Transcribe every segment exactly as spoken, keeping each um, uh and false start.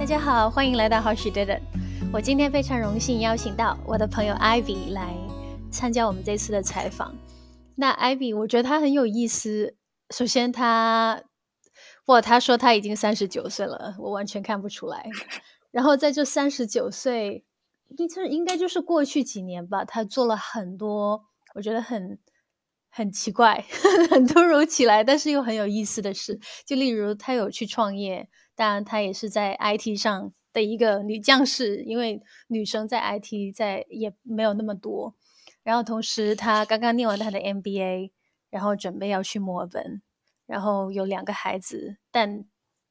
大家好，欢迎来到 How She Did It。 我今天非常荣幸邀请到我的朋友 Ivy 来参加我们这次的采访。那 Ivy 我觉得她很有意思，首先她哇她说她已经三十九岁了，我完全看不出来。然后在这三十九岁应该就是过去几年吧，她做了很多我觉得很很奇怪很突如其来但是又很有意思的事，就例如她有去创业，当然她也是在 I T 上的一个女将士，因为女生在 I T 在也没有那么多。然后同时她刚刚念完她的 M B A， 然后准备要去墨尔本，然后有两个孩子，但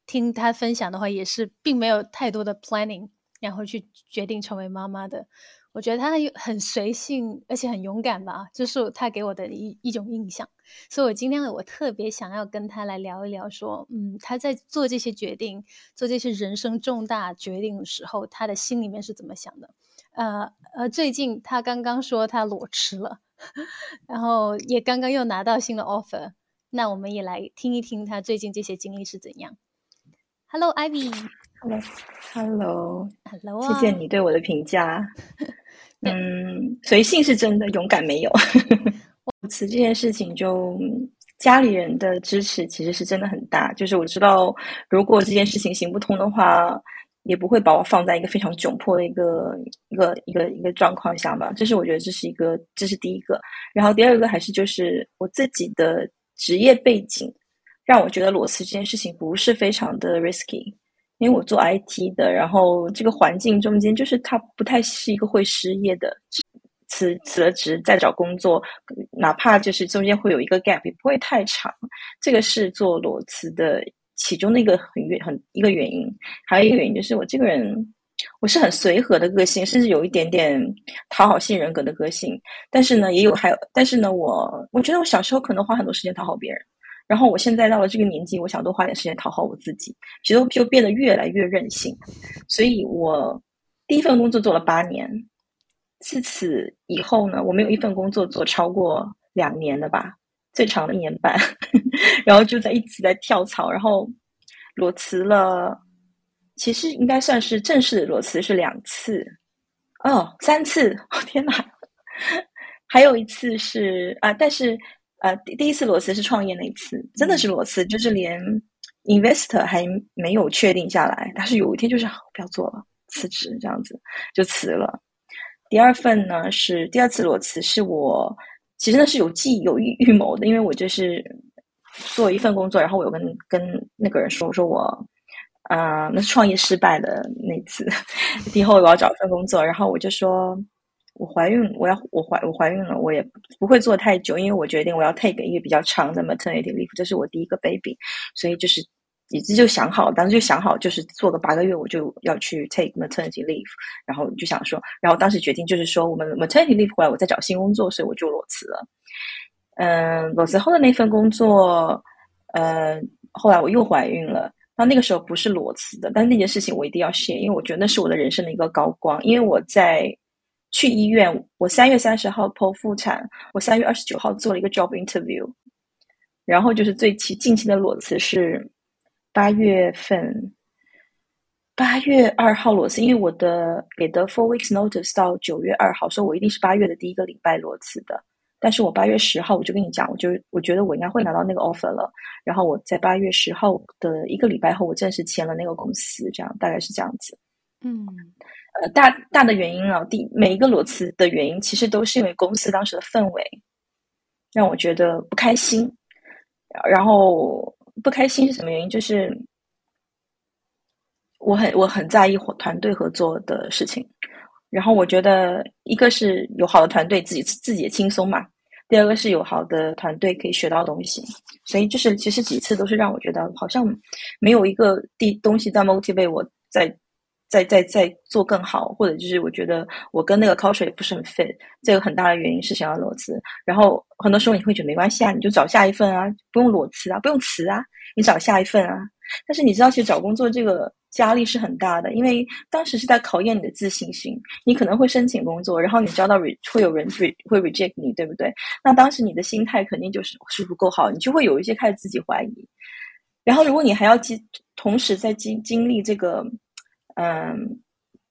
听她分享的话也是并没有太多的 planning 然后去决定成为妈妈的。我觉得她很随性而且很勇敢吧，这是她给我的 一, 一种印象。所以我今天我特别想要跟她来聊一聊说，嗯，她在做这些决定做这些人生重大决定的时候，她的心里面是怎么想的。呃，而最近她刚刚说她裸辞了然后也刚刚又拿到新的 offer， 那我们也来听一听她最近这些经历是怎样。 Hello Ivy。 Hello Hello, Hello、啊、谢谢你对我的评价嗯，随性是真的，勇敢没有。裸辞这件事情，就家里人的支持其实是真的很大，就是我知道如果这件事情行不通的话，也不会把我放在一个非常窘迫的一个一个一个一个状况下嘛。这是我觉得这是一个这是第一个。然后第二个还是就是我自己的职业背景让我觉得裸辞这件事情不是非常的 risky，因为我做 I T 的，然后这个环境中间就是它不太是一个会失业的，辞辞了职再找工作，哪怕就是中间会有一个 gap 也不会太长。这个是做裸辞的其中的一个很很一个原因。还有一个原因就是我这个人我是很随和的个性，甚至有一点点讨好性人格的个性，但是呢也有还有但是呢我我觉得我小时候可能花很多时间讨好别人，然后我现在到了这个年纪，我想多花点时间讨好我自己，其实就变得越来越任性。所以我第一份工作做了八年，自此以后呢，我没有一份工作做超过两年的吧，最长的一年半然后就在一直在跳槽，然后裸辞了，其实应该算是正式的裸辞是两次哦三次哦天哪还有一次是啊但是呃，第一次裸辞是创业那一次，真的是裸辞，就是连 investor 还没有确定下来，但是有一天就是不要做了，辞职这样子就辞了。第二份呢是第二次裸辞，是我其实那是有计有预预谋的，因为我就是做一份工作，然后我有跟跟那个人说，我说我呃那是创业失败的那次，以后我要找一份工作，然后我就说。我怀孕，我要我怀我怀孕了，我也不会做太久，因为我决定我要 take 一个比较长的 maternity leave， 这是我第一个 baby， 所以就是也就想好，当时就想好，就是做个八个月我就要去 take maternity leave， 然后就想说，然后当时决定就是说，我们 maternity leave 回来我再找新工作，所以我就裸辞了。嗯，裸辞后的那份工作，呃，后来我又怀孕了。那那个时候不是裸辞的，但是那件事情我一定要 share， 因为我觉得那是我的人生的一个高光，因为我在。去医院，我三月三十号剖腹产，我三月二十九号做了一个 job interview， 然后就是最期近期的裸辞是八月份，八月二号裸辞，因为我的给的 four weeks notice 到九月二号，所以我一定是八月的第一个礼拜裸辞的。但是我八月十号我就跟你讲，我就我觉得我应该会拿到那个 offer 了，然后我在八月十号的一个礼拜后，我正式签了那个公司，这样大概是这样子。嗯。呃，大大的原因啊，第每一个裸辞的原因，其实都是因为公司当时的氛围让我觉得不开心。然后不开心是什么原因？就是我很我很在意团队合作的事情。然后我觉得，一个是有好的团队，自己自己也轻松嘛；第二个是有好的团队可以学到东西。所以就是其实几次都是让我觉得好像没有一个地东西在 motivate 我在。再再再做更好，或者就是我觉得我跟那个 culture 也不是很 fit， 这个很大的原因是想要裸辞。然后很多时候你会觉得没关系啊，你就找下一份啊，不用裸辞啊，不用辞啊，你找下一份啊。但是你知道，其实找工作这个压力是很大的，因为当时是在考验你的自信心。你可能会申请工作，然后你知道re, 会有人 re, 会 reject 你，对不对？那当时你的心态肯定就是是不够好，你就会有一些开始自己怀疑。然后如果你还要经同时在经经历这个。嗯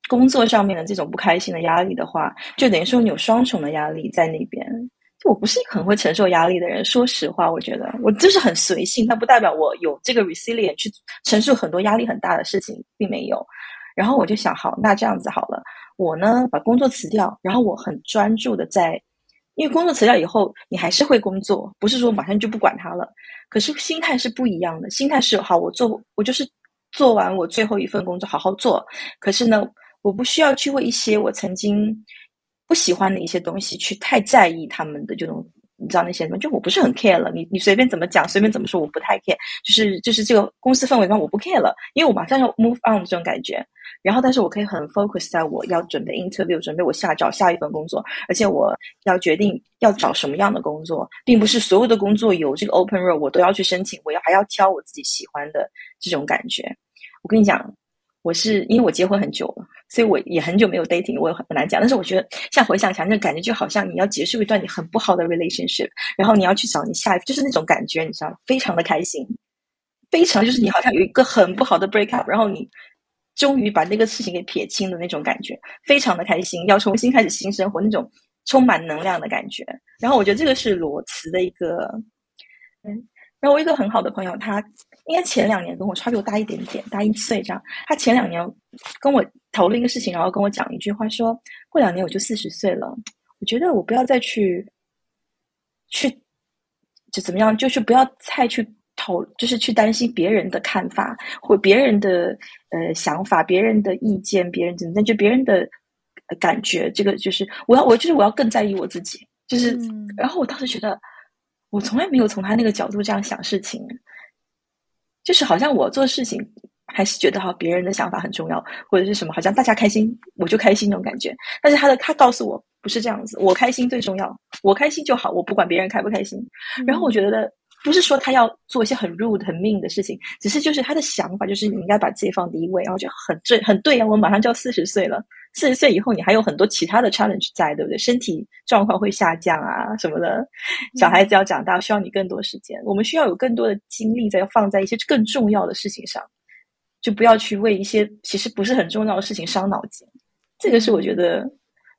工作上面的这种不开心的压力的话，就等于说你有双重的压力在那边。就我不是一个很会承受压力的人，说实话，我觉得我就是很随性，但不代表我有这个 resilient 去承受很多压力很大的事情，并没有。然后我就想，好，那这样子好了，我呢把工作辞掉，然后我很专注的在，因为工作辞掉以后你还是会工作，不是说马上就不管它了，可是心态是不一样的，心态是好，我做我就是做完我最后一份工作好好做，可是呢我不需要去为一些我曾经不喜欢的一些东西去太在意他们的这种，你知道那些什么，就我不是很 care 了，你你随便怎么讲随便怎么说我不太 care， 就是就是这个公司氛围上我不 care 了，因为我马上要 move on 这种感觉。然后但是我可以很 focus 在我要准备 interview， 准备我下找下一份工作，而且我要决定要找什么样的工作，并不是所有的工作有这个 open role 我都要去申请，我要还要挑我自己喜欢的这种感觉。我跟你讲，我是因为我结婚很久了，所以我也很久没有 dating， 我也很难讲，但是我觉得像回想起来那感觉就好像你要结束一段你很不好的 relationship， 然后你要去找你下一，就是那种感觉，你知道吗？非常的开心，非常就是你好像有一个很不好的 breakup， 然后你终于把那个事情给撇清的那种感觉，非常的开心，要重新开始新生活，那种充满能量的感觉。然后我觉得这个是裸辞的一个，嗯，然后我一个很好的朋友，他应该前两年跟我差距我大一点点，大一岁这样。他前两年跟我讨论一个事情，然后跟我讲一句话说，过两年我就四十岁了，我觉得我不要再去去就怎么样，就是不要太去讨，就是去担心别人的看法或别人的呃想法、别人的意见、别人怎么样，就别人的感觉。这个就是我要，我就是我要更在意我自己。就是，嗯、然后我当时觉得，我从来没有从他那个角度这样想事情。就是好像我做事情还是觉得好别人的想法很重要，或者是什么好像大家开心我就开心那种感觉。但是他的他告诉我不是这样子，我开心最重要，我开心就好，我不管别人开不开心。嗯、然后我觉得不是说他要做一些很 rude 很 mean 的事情，只是就是他的想法就是你应该把自己放第一位。然后就很对很对啊，我马上就要四十岁了，四十岁以后你还有很多其他的 challenge 在，对不对？身体状况会下降啊什么的，小孩子要长大需要你更多时间，我们需要有更多的精力在放在一些更重要的事情上，就不要去为一些其实不是很重要的事情伤脑筋。这个是我觉得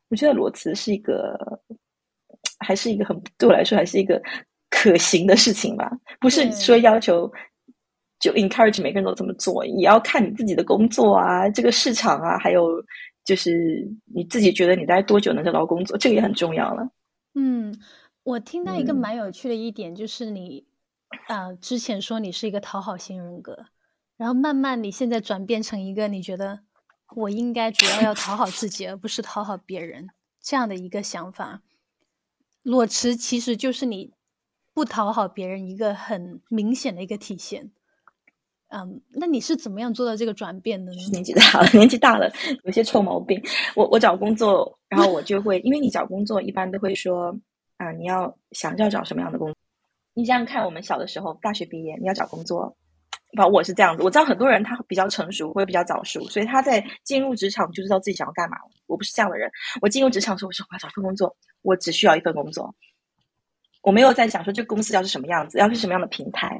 我觉得裸辞是一个还是一个很对我来说还是一个可行的事情吧，不是说要求就 encourage 每个人都这么做，也要看你自己的工作啊，这个市场啊，还有就是你自己觉得你待多久能找到工作，这个也很重要了。嗯，我听到一个蛮有趣的一点，嗯、就是你啊、呃、之前说你是一个讨好型人格，然后慢慢你现在转变成一个你觉得我应该主要要讨好自己，而不是讨好别人这样的一个想法。裸辞其实就是你不讨好别人一个很明显的一个体现。嗯，那你是怎么样做到这个转变的呢？年纪大了，年纪大了，有些臭毛病。我我找工作，然后我就会，因为你找工作一般都会说啊、呃，你要想要找什么样的工作？你这样看，我们小的时候，大学毕业你要找工作，不，我是这样子。我知道很多人他比较成熟，会比较早熟，所以他在进入职场就知道自己想要干嘛。我不是这样的人，我进入职场的时候，我说我要找份工作，我只需要一份工作，我没有在想说这个公司要是什么样子，要是什么样的平台。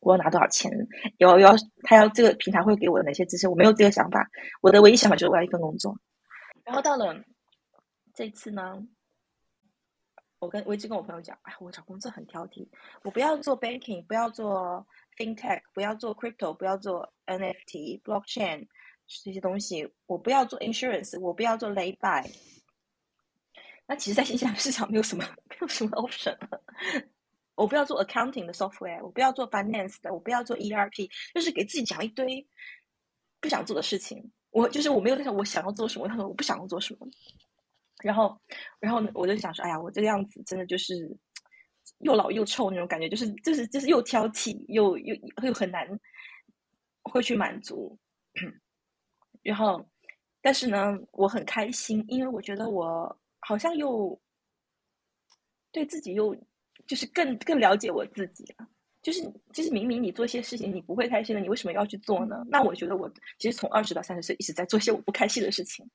我要拿多少钱？有有，他要这个平台会给我哪些支持？我没有这个想法，我的唯一想法就是我要一份工作。然后到了这次呢，我跟我一直跟我朋友讲，哎，我找工作很挑剔，我不要做 banking， 不要做 fintech， 不要做 crypto， 不要做 N F T、blockchain 这些东西，我不要做 insurance， 我不要做 lay by。那其实，在新西兰市场没有什么没有什么 option 了。我不要做 accounting 的 software， 我不要做 finance 的，我不要做 E R P， 就是给自己讲一堆不想做的事情。我就是我没有在想我想要做什么，他说我不想要做什么。然后，然后我就想说，哎呀，我这个样子真的就是又老又臭那种感觉，就是就是就是又挑剔又又又很难会去满足。然后，但是呢，我很开心，因为我觉得我好像又对自己又。就是更更了解我自己了，就是就是明明你做些事情你不会开心的，你为什么要去做呢？那我觉得我其实从二十到三十岁一直在做些我不开心的事情，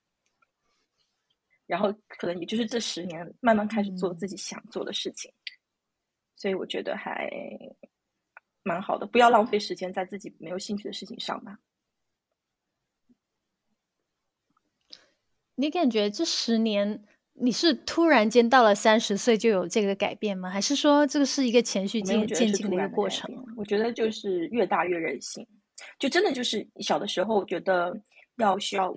然后可能也就是这十年慢慢开始做自己想做的事情，嗯、所以我觉得还蛮好的，不要浪费时间在自己没有兴趣的事情上吧。你感觉这十年你是突然间到了三十岁就有这个改变吗？还是说这个是一个前续渐进的一个过程？我觉得就是越大越任性，就真的就是小的时候我觉得要需要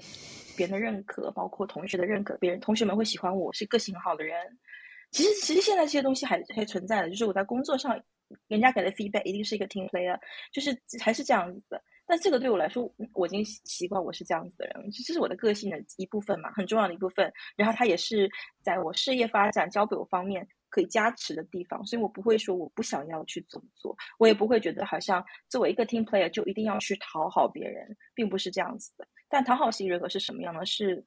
别人的认可，包括同学的认可，别人同学们会喜欢我是个性很好的人。其实其实现在这些东西还还存在的，就是我在工作上人家给的 feedback 一定是一个 team player， 就是还是这样子的。但这个对我来说我已经习惯我是这样子的人，这是我的个性的一部分嘛，很重要的一部分，然后它也是在我事业发展交给我方面可以加持的地方，所以我不会说我不想要去怎么做，我也不会觉得好像作为一个 team player 就一定要去讨好别人，并不是这样子的。但讨好型人格是什么样呢？是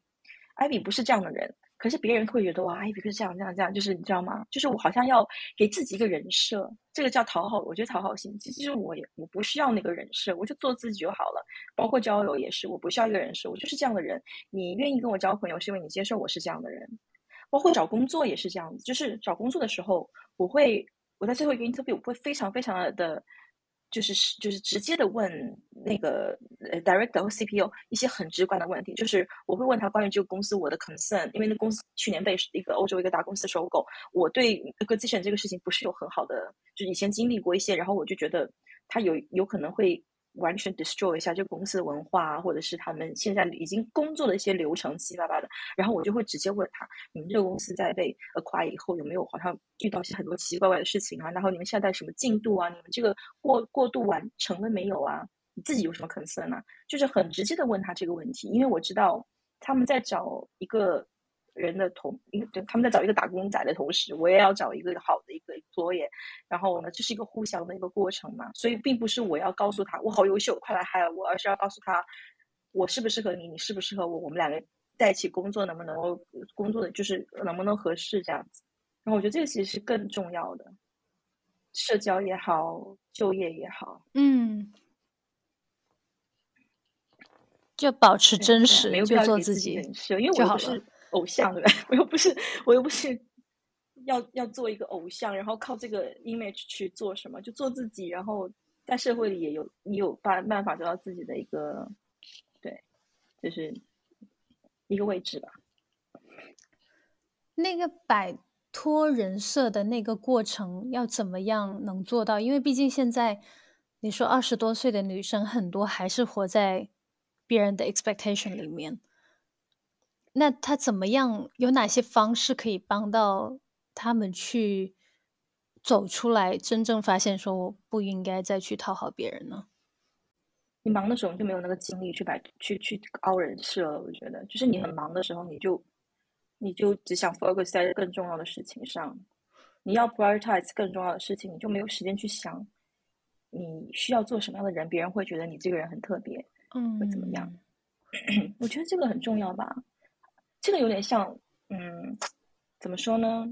Ivy 不是这样的人，可是别人会觉得哇 Ivy 是这样这样这样，就是你知道吗，就是我好像要给自己一个人设，这个叫讨好。我觉得讨好型其实我也我不需要那个人设，我就做自己就好了，包括交友也是，我不需要一个人设，我就是这样的人，你愿意跟我交朋友是因为你接受我是这样的人。包括找工作也是这样子，就是找工作的时候我会我在最后一个 interview 我会非常非常的就是就是直接的问那个 director 和 C P O 一些很直观的问题，就是我会问他关于这个公司我的 concern， 因为那公司去年被一个欧洲一个大公司收购，我对 acquisition 这个事情不是有很好的，就是以前经历过一些，然后我就觉得他有有可能会完全 destroy 一下这个公司的文化、啊、或者是他们现在已经工作的一些流程七八八的，然后我就会直接问他，你们这个公司在被 acquire 以后有没有好像遇到很多奇怪怪的事情啊？然后你们现在什么进度啊？你们这个过过度完成了没有啊？你自己有什么 concern 啊？就是很直接的问他这个问题，因为我知道他们在找一个人的同，他们在找一个打工仔的同时，我也要找一个好的一个作业，然后呢，这是一个互相的一个过程嘛，所以并不是我要告诉他我好优秀，快来hire我，而是要告诉他我适不适合你，你适不适合我，我们两个在一起工作能不能够工作的就是能不能合适这样子。然后我觉得这个其实是更重要的，社交也好，就业也好，嗯，就保持真实，就做自己，因为我不是偶像对吧？我又不是，我又不是要要做一个偶像，然后靠这个 image 去做什么，就做自己，然后在社会里也有你有办办法得到自己的一个，对，就是一个位置吧。那个摆脱人设的那个过程要怎么样能做到？因为毕竟现在你说二十多岁的女生很多还是活在别人的 expectation 里面。那他怎么样？有哪些方式可以帮到他们去走出来，真正发现说我不应该再去讨好别人呢？你忙的时候你就没有那个精力去摆去去凹人设了。我觉得，就是你很忙的时候，你就你就只想 focus 在更重要的事情上，你要 prioritize 更重要的事情，你就没有时间去想你需要做什么样的人，别人会觉得你这个人很特别，嗯，会怎么样？我觉得这个很重要吧。这个有点像，嗯，怎么说呢？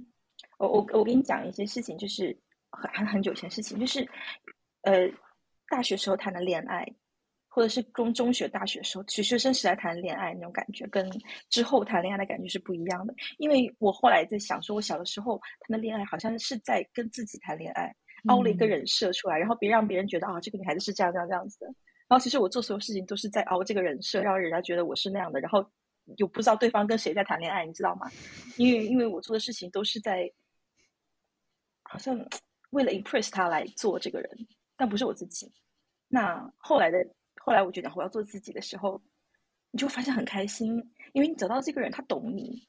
我我我给你讲一些事情，就是很很久前事情，就是，呃，大学时候谈的恋爱，或者是中中学、大学时候学生时代谈恋爱那种感觉，跟之后谈恋爱的感觉是不一样的。因为我后来在想，说我小的时候谈的恋爱，好像是在跟自己谈恋爱，凹了一个人设出来，然后别让别人觉得啊，这个女孩子是这样这样这样子的。然后其实我做所有事情都是在凹这个人设，让人家觉得我是那样的，然后。又不知道对方跟谁在谈恋爱，你知道吗？因为因为我做的事情都是在，好像为了 impress 他来做这个人，但不是我自己。那后来的后来，我觉得我要做自己的时候，你就发现很开心，因为你找到这个人，他懂你，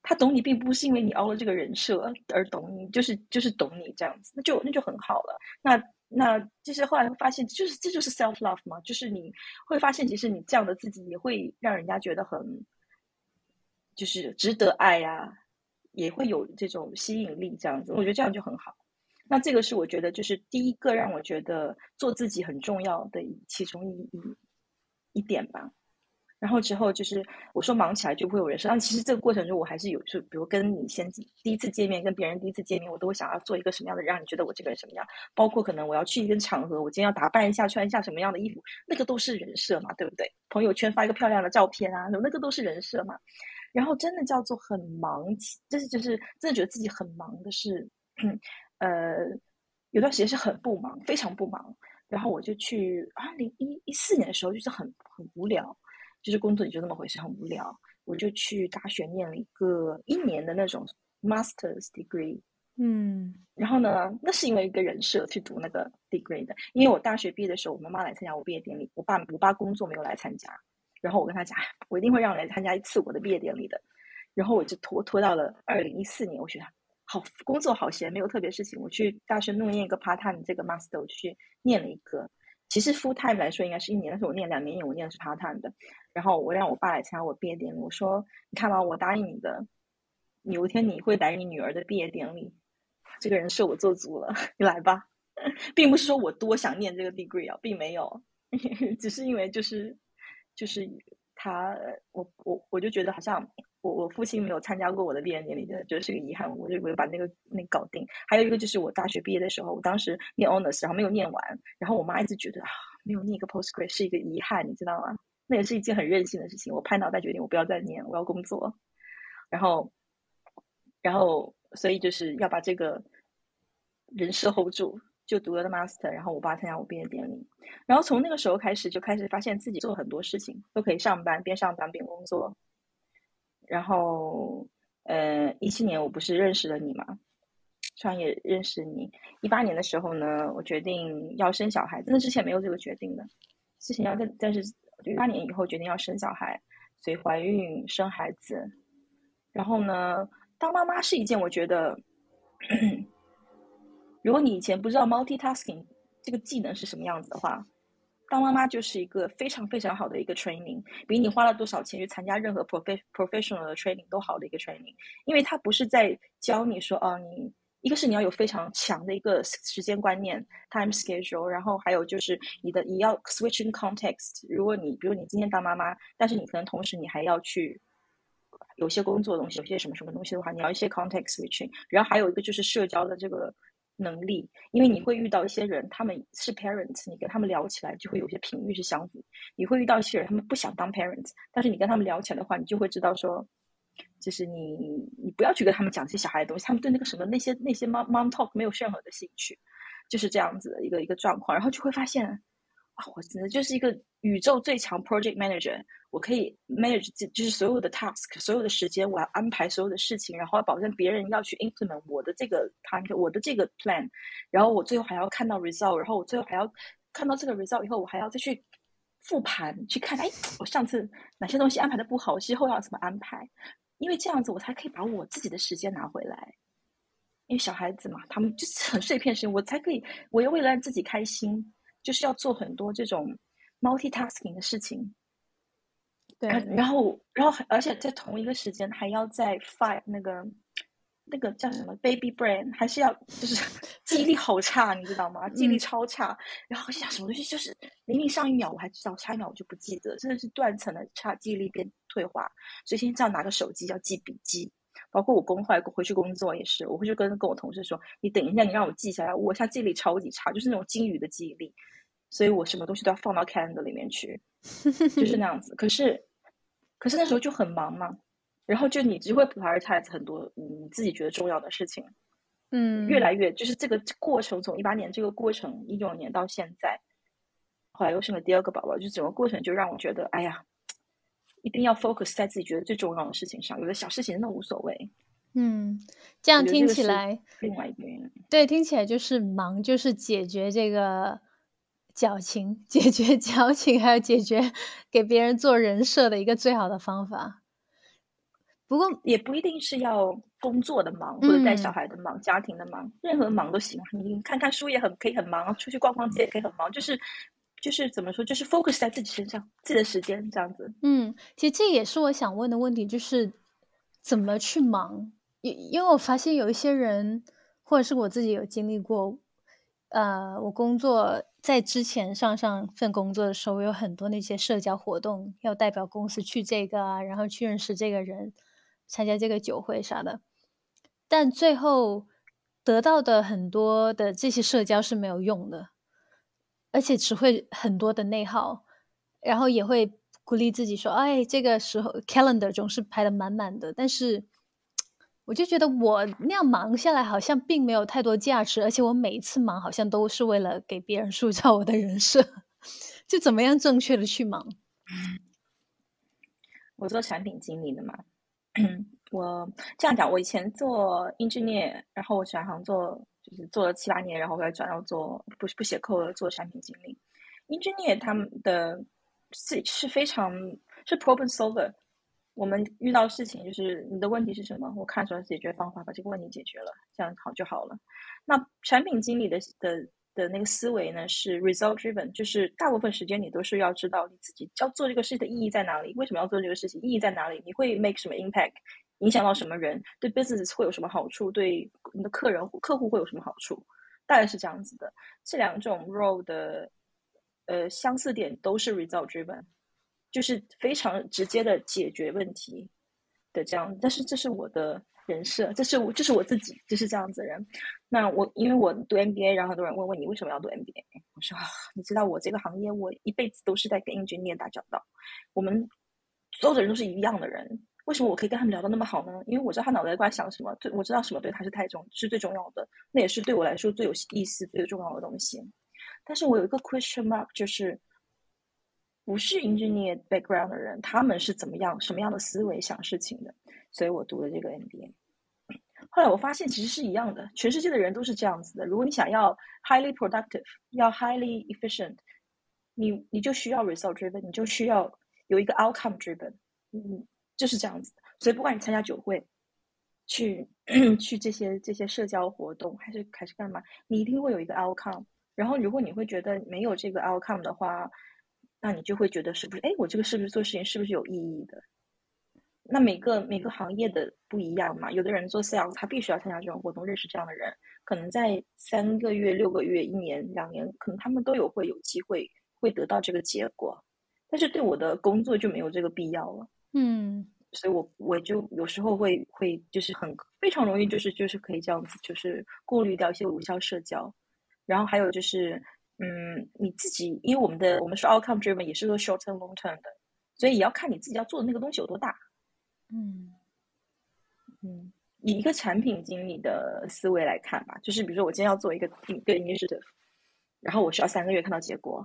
他懂你，并不是因为你凹了这个人设而懂你，就是就是懂你这样子，那就那就很好了。那。那就是后来会发现，就是这就是 self love 嘛，就是你会发现，其实你这样的自己也会让人家觉得很，就是值得爱啊，也会有这种吸引力这样子。我觉得这样就很好。那这个是我觉得就是第一个让我觉得做自己很重要的其中一一点吧。然后之后就是我说忙起来就不会有人设，但其实这个过程中我还是有，就比如跟你先第一次见面，跟别人第一次见面，我都会想要做一个什么样的人，让你觉得我这个人什么样。包括可能我要去一个场合，我今天要打扮一下，穿一下什么样的衣服，那个都是人设嘛，对不对？朋友圈发一个漂亮的照片啊，那个都是人设嘛。然后真的叫做很忙，就是就是真的觉得自己很忙的是，呃，有段时间是很不忙，非常不忙。然后我就去二零一四年的时候，就是很很无聊。就是工作也就那么回事，很无聊。我就去大学念了一个一年的那种 master's degree。 嗯，然后呢那是因为一个人设去读那个 degree 的，因为我大学毕业的时候我妈妈来参加我毕业典礼，我爸我爸工作没有来参加，然后我跟他讲我一定会让你来参加一次我的毕业典礼的，然后我就拖拖到了二零一四年，我觉得好工作好闲没有特别事情，我去大学弄念一个 part time 这个 master， 我去念了一个，其实 full time 来说应该是一年，但是我念两年，因为我念的是 part time 的。然后我让我爸来参加我毕业典礼，我说你看吧，我答应你的，有一天你会来你女儿的毕业典礼，这个人设我做足了，你来吧。并不是说我多想念这个 degree 啊，并没有，只是因为就是就是他我我我就觉得好像我我父亲没有参加过我的毕业典礼的，就是个遗憾，我就我就把那个那个搞定。还有一个就是我大学毕业的时候，我当时念 honors， 然后没有念完，然后我妈一直觉得啊，没有念一个 postgrad 是一个遗憾，你知道吗？那也是一件很任性的事情。我拍脑袋决定我不要再念，我要工作。然后，然后所以就是要把这个人设 hold 住，就读了 master， 然后我爸参加我毕业典礼。然后从那个时候开始，就开始发现自己做很多事情都可以上班，边上班边工作。然后呃一七年我不是认识了你嘛，创业认识你，一八年的时候呢我决定要生小孩，那之前没有这个决定的，之前要但但是一八年以后决定要生小孩，所以怀孕生孩子。然后呢当妈妈是一件我觉得如果你以前不知道 multitasking 这个技能是什么样子的话，当妈妈就是一个非常非常好的一个 training， 比你花了多少钱去参加任何 prof- professional 的 training 都好的一个 training， 因为它不是在教你说哦，你一个是你要有非常强的一个时间观念 time schedule， 然后还有就是你的你要 switching context， 如果你比如你今天当妈妈，但是你可能同时你还要去有些工作的东西，有些什么什么东西的话，你要一些 context switching， 然后还有一个就是社交的这个能力，因为你会遇到一些人，他们是 parents， 你跟他们聊起来就会有些频率是相符，你会遇到一些人他们不想当 parents， 但是你跟他们聊起来的话，你就会知道说就是你你不要去跟他们讲这些小孩的东西，他们对那个什么那些那些 mom, mom talk 没有任何的兴趣，就是这样子的一个一个状况。然后就会发现啊，我真的就是一个宇宙最强 project manager， 我可以 manage 就是所有的 task， 所有的时间，我要安排所有的事情，然后保证别人要去 implement 我的这个 time， 我的这个 plan， 然后我最后还要看到 result， 然后我最后还要看到这个 result 以后，我还要再去复盘去看，哎，我上次哪些东西安排的不好，我之后要怎么安排，因为这样子我才可以把我自己的时间拿回来，因为小孩子嘛，他们就是很碎片时间，我才可以，我要为了让自己开心，就是要做很多这种 multitasking 的事情。对，然后然后而且在同一个时间还要在 fight 那个那个叫什么 baby brain， 还是要就是记忆力好差你知道吗，记忆力超差、嗯、然后想什么东西就是明明上一秒我还知道，下一秒我就不记得，真的是断层的差，记忆力变退化，所以现在要拿个手机要记笔记，包括我工后来回去工作也是，我会去跟跟我同事说你等一下你让我记一下，我现在记忆力超级差，就是那种金鱼的记忆力，所以我什么东西都要放到 calendar 里面去，就是那样子。可是可是那时候就很忙嘛，然后就你只会 prioritize 很多你自己觉得重要的事情，嗯，越来越就是这个过程，从一八年这个过程一九年到现在，后来又生了第二个宝宝，就整个过程就让我觉得哎呀，一定要 focus 在自己觉得最重要的事情上，有的小事情真的无所谓。嗯，这样听起来另外一边，对，听起来就是忙就是解决这个矫情，解决矫情还有解决给别人做人设的一个最好的方法。不过也不一定是要工作的忙，或者带小孩的忙、嗯、家庭的忙，任何忙都行，你看看书也很可以很忙，出去逛逛街也可以很忙，就是就是怎么说，就是 focus 在自己身上，自己的时间这样子。嗯，其实这也是我想问的问题，就是怎么去忙，因为我发现有一些人，或者是我自己有经历过，呃，我工作在之前上上份工作的时候，我有很多那些社交活动，要代表公司去这个啊，然后去认识这个人，参加这个酒会啥的，但最后得到的很多的这些社交是没有用的，而且只会很多的内耗，然后也会鼓励自己说，哎，这个时候 calendar 总是排得满满的，但是我就觉得我那样忙下来好像并没有太多价值，而且我每一次忙好像都是为了给别人塑造我的人设，就怎么样正确的去忙。我做产品经理的嘛。我这样讲，我以前做 engineer， 然后我转行做就是做了七八年，然后我再转到做不不写扣了，做产品经理。engineer 他们的是是非常是 problem solver， 我们遇到事情就是你的问题是什么，我看出来解决方法，把这个问题解决了，这样好就好了。那产品经理的的的那个思维呢是 result driven， 就是大部分时间你都是要知道你自己要做这个事的意义在哪里，为什么要做这个事情，意义在哪里，你会 make 什么 impact， 影响到什么人，对 business 会有什么好处，对你的客人客户会有什么好处，大概是这样子的。这两种 role 的呃相似点都是 result driven， 就是非常直接的解决问题的这样。但是这是我的人设，这是我这是我自己，就是这样子的人。那我因为我读 M B A， 然后很多人问问你为什么要读 M B A， 我说、啊、你知道我这个行业我一辈子都是在跟 engineer 打交道，我们所有的人都是一样的人，为什么我可以跟他们聊到那么好呢？因为我知道他脑袋瓜想什么，我知道什么对他是太重是最重要的，那也是对我来说最有意思最重要的东西。但是我有一个 question mark， 就是不是 engineer background 的人，他们是怎么样什么样的思维想事情的，所以我读了这个 M B A。 后来我发现其实是一样的，全世界的人都是这样子的。如果你想要 highly productive， 要 highly efficient， 你你就需要 result driven， 你就需要有一个 outcome driven， 嗯，就是这样子的。所以不管你参加酒会去去这些这些社交活动还是还是干嘛，你一定会有一个 outcome， 然后如果你会觉得没有这个 outcome 的话，那你就会觉得是不是哎，我这个是不是做事情是不是有意义的。那每个每个行业的不一样嘛，有的人做 sales 他必须要参加这种活动，认识这样的人，可能在三个月六个月一年两年，可能他们都有会有机会会得到这个结果，但是对我的工作就没有这个必要了。嗯，所以我我就有时候会会就是很非常容易就是就是可以这样子就是过滤掉一些无效社交。然后还有就是嗯，你自己，因为我们的我们说 outcome driven 也是说 short term long term 的，所以也要看你自己要做的那个东西有多大。嗯嗯，以一个产品经理的思维来看吧，就是比如说我今天要做一个一个 initiative， 然后我需要三个月看到结果，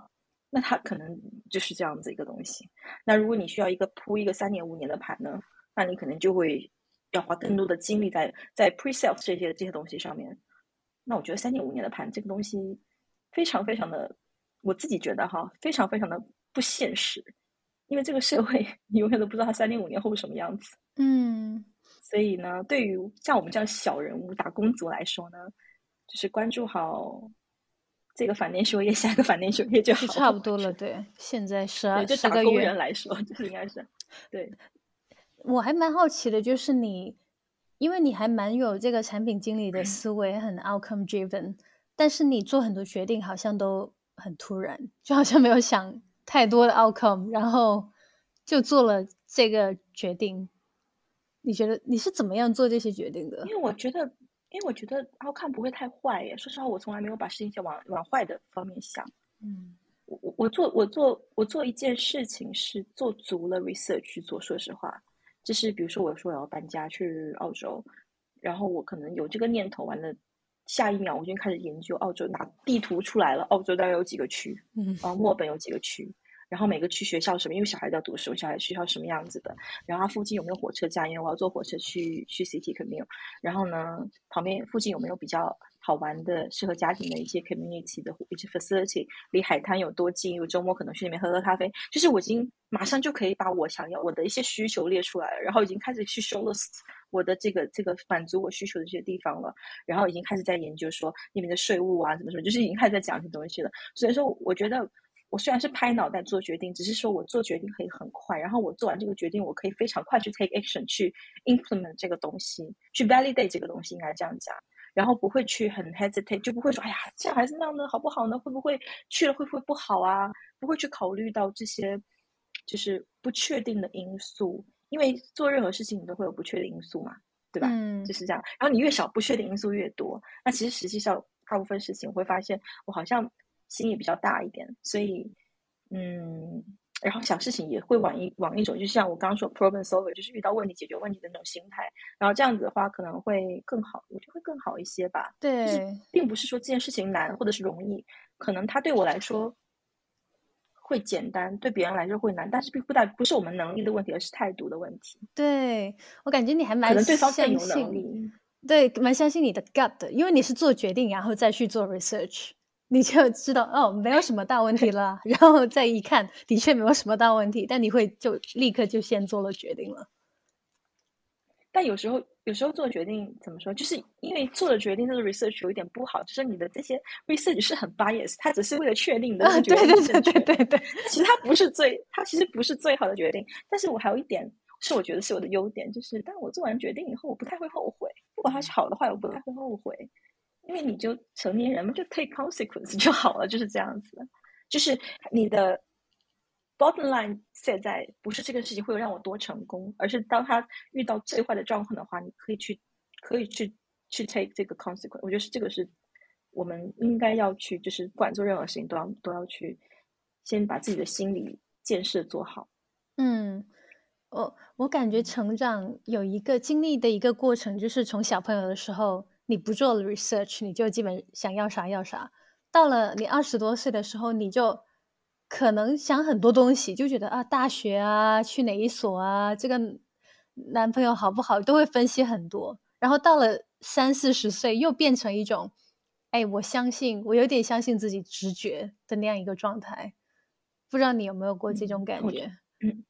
那它可能就是这样子一个东西。那如果你需要一个铺一个三年五年的盘呢，那你可能就会要花更多的精力在在 pre-sales 这些这些东西上面。那我觉得三年五年的盘这个东西。非常非常的，我自己觉得哈，非常非常的不现实，因为这个社会你永远都不知道它三年五年后是什么样子。嗯，所以呢，对于像我们这样小人物打工族来说呢，就是关注好这个反年休业，下一个反年休业就好，就差不多了。对，现在十二十个月，对，就打工人来说，就是应该是对。我还蛮好奇的，就是你，因为你还蛮有这个产品经理的思维，嗯、很 outcome driven。但是你做很多决定好像都很突然，就好像没有想太多的 outcome， 然后就做了这个决定。你觉得你是怎么样做这些决定的？因为我觉得，因为我觉得 outcome 不会太坏耶。说实话，我从来没有把事情想往往坏的方面想。嗯，我我做我做我做一件事情是做足了 research 去做。说实话，就是比如说我说我要搬家去澳洲，然后我可能有这个念头完了。下一秒我就开始研究澳洲，拿地图出来了，澳洲大概有几个区，嗯，然后墨尔本有几个区，然后每个区学校什么，因为小孩在读书，小孩学校什么样子的，然后它附近有没有火车站，因为我要坐火车去去 city commute， 然后呢，旁边附近有没有比较好玩的、适合家庭的一些 community 的一些 facility， 离海滩有多近，有周末可能去那边喝喝咖啡，就是我已经马上就可以把我想要我的一些需求列出来了，然后已经开始去 show list。我的这个这个满足我需求的这些地方了，然后已经开始在研究说里面的税务啊什么什么，就是已经开始在讲这些东西了。所以说我觉得我虽然是拍脑袋做决定，只是说我做决定可以很快，然后我做完这个决定我可以非常快去 take action， 去 implement 这个东西，去 validate 这个东西，应该这样讲，然后不会去很 hesitate， 就不会说哎呀这样还是那样呢，好不好呢，会不会去了会不会不好啊，不会去考虑到这些就是不确定的因素。因为做任何事情你都会有不确定因素嘛，对吧？嗯，就是这样。然后你越少不确定因素越多，那其实实际上大部分事情我会发现我好像心也比较大一点，所以嗯，然后小事情也会往一往一种，就像我刚刚说 problem solver， 就是遇到问题解决问题的那种心态。然后这样子的话可能会更好，我觉得会更好一些吧。对，就是并不是说这件事情难或者是容易，可能它对我来说。会简单，对别人来说会难，但是并不代不是我们能力的问题，而是态度的问题。对，我感觉你还蛮可能对方更有能力，对，蛮相信你的 gut 的，因为你是做决定然后再去做 research， 你就知道哦没有什么大问题了然后再一看的确没有什么大问题，但你会就立刻就先做了决定了。但有时候有时候做决定怎么说，就是因为做的决定这个 research 有一点不好，就是你的这些 research 是很 bias， 它只是为了确定你的决定是正确的、啊、对对对对对对，其实它不是最它其实不是最好的决定。但是我还有一点是我觉得是我的优点，就是当我做完决定以后我不太会后悔，不管它是好的话我不太会后悔，因为你就成年人嘛，就 take consequence 就好了，就是这样子，就是你的 bottom line set 在不是这个事情会让我多成功，而是当他遇到最坏的状况的话，你可以去可以去去 take 这个 consequence。 我觉得是这个是我们应该要去，就是不管做任何事情都要都要去先把自己的心理建设做好。嗯，我我感觉成长有一个经历的一个过程，就是从小朋友的时候你不做 research 你就基本想要啥要啥，到了你二十多岁的时候你就可能想很多东西，就觉得啊大学啊去哪一所啊这个男朋友好不好都会分析很多，然后到了三四十岁又变成一种哎我相信我有点相信自己直觉的那样一个状态，不知道你有没有过这种感觉。嗯，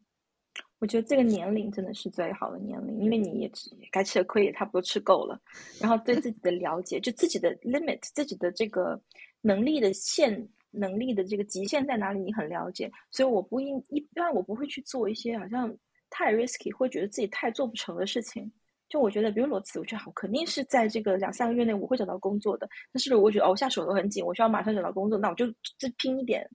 我觉得这个年龄真的是最好的年龄，因为你也该吃的亏也差不多吃够了，然后对自己的了解就自己的 limit 自己的这个能力的限能力的这个极限在哪里你很了解，所以我不应一般我不会去做一些好像太 risky 会觉得自己太做不成的事情。就我觉得比如裸辞我觉得好肯定是在这个两三个月内我会找到工作的，但是如果我觉得哦我下手头很紧我需要马上找到工作，那我就就拼一点，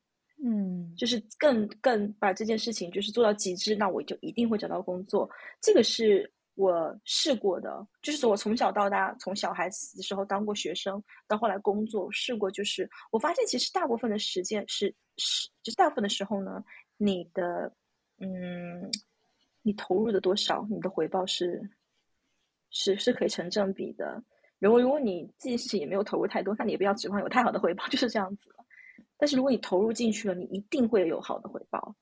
嗯，就是更更把这件事情就是做到极致，那我就一定会找到工作。这个是我试过的，就是我从小到大，从小孩子的时候当过学生，到后来工作试过，就是我发现其实大部分的时间是是，就是大部分的时候呢，你的嗯，你投入的多少，你的回报是是是可以成正比的。如果如果你自己事情也没有投入太多，那你也不要指望有太好的回报，就是这样子了。但是如果你投入进去了，你一定会有好的回报，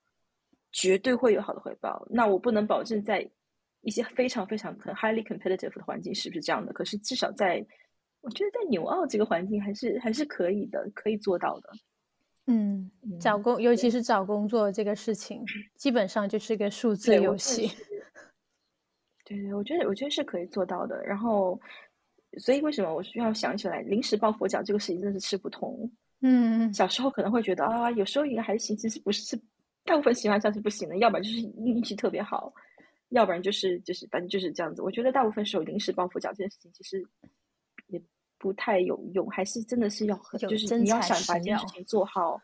绝对会有好的回报。那我不能保证在一些非常非常 highly competitive 的环境是不是这样的，可是至少在我觉得在纽澳这个环境还是还是可以的，可以做到的。嗯，找工尤其是找工作这个事情基本上就是个数字游戏。对，我觉得我觉得是可以做到的。然后所以为什么我需要想起来临时抱佛脚这个事情真的是吃不通。嗯，小时候可能会觉得啊，有时候也还行，其实不是大部分情况下是不行的，要不然就是运气特别好，要不然就是就是反正就是这样子。我觉得大部分时候临时抱佛脚这件事情其实也不太有用，还是真的是要很就是你要想把一件事情做好，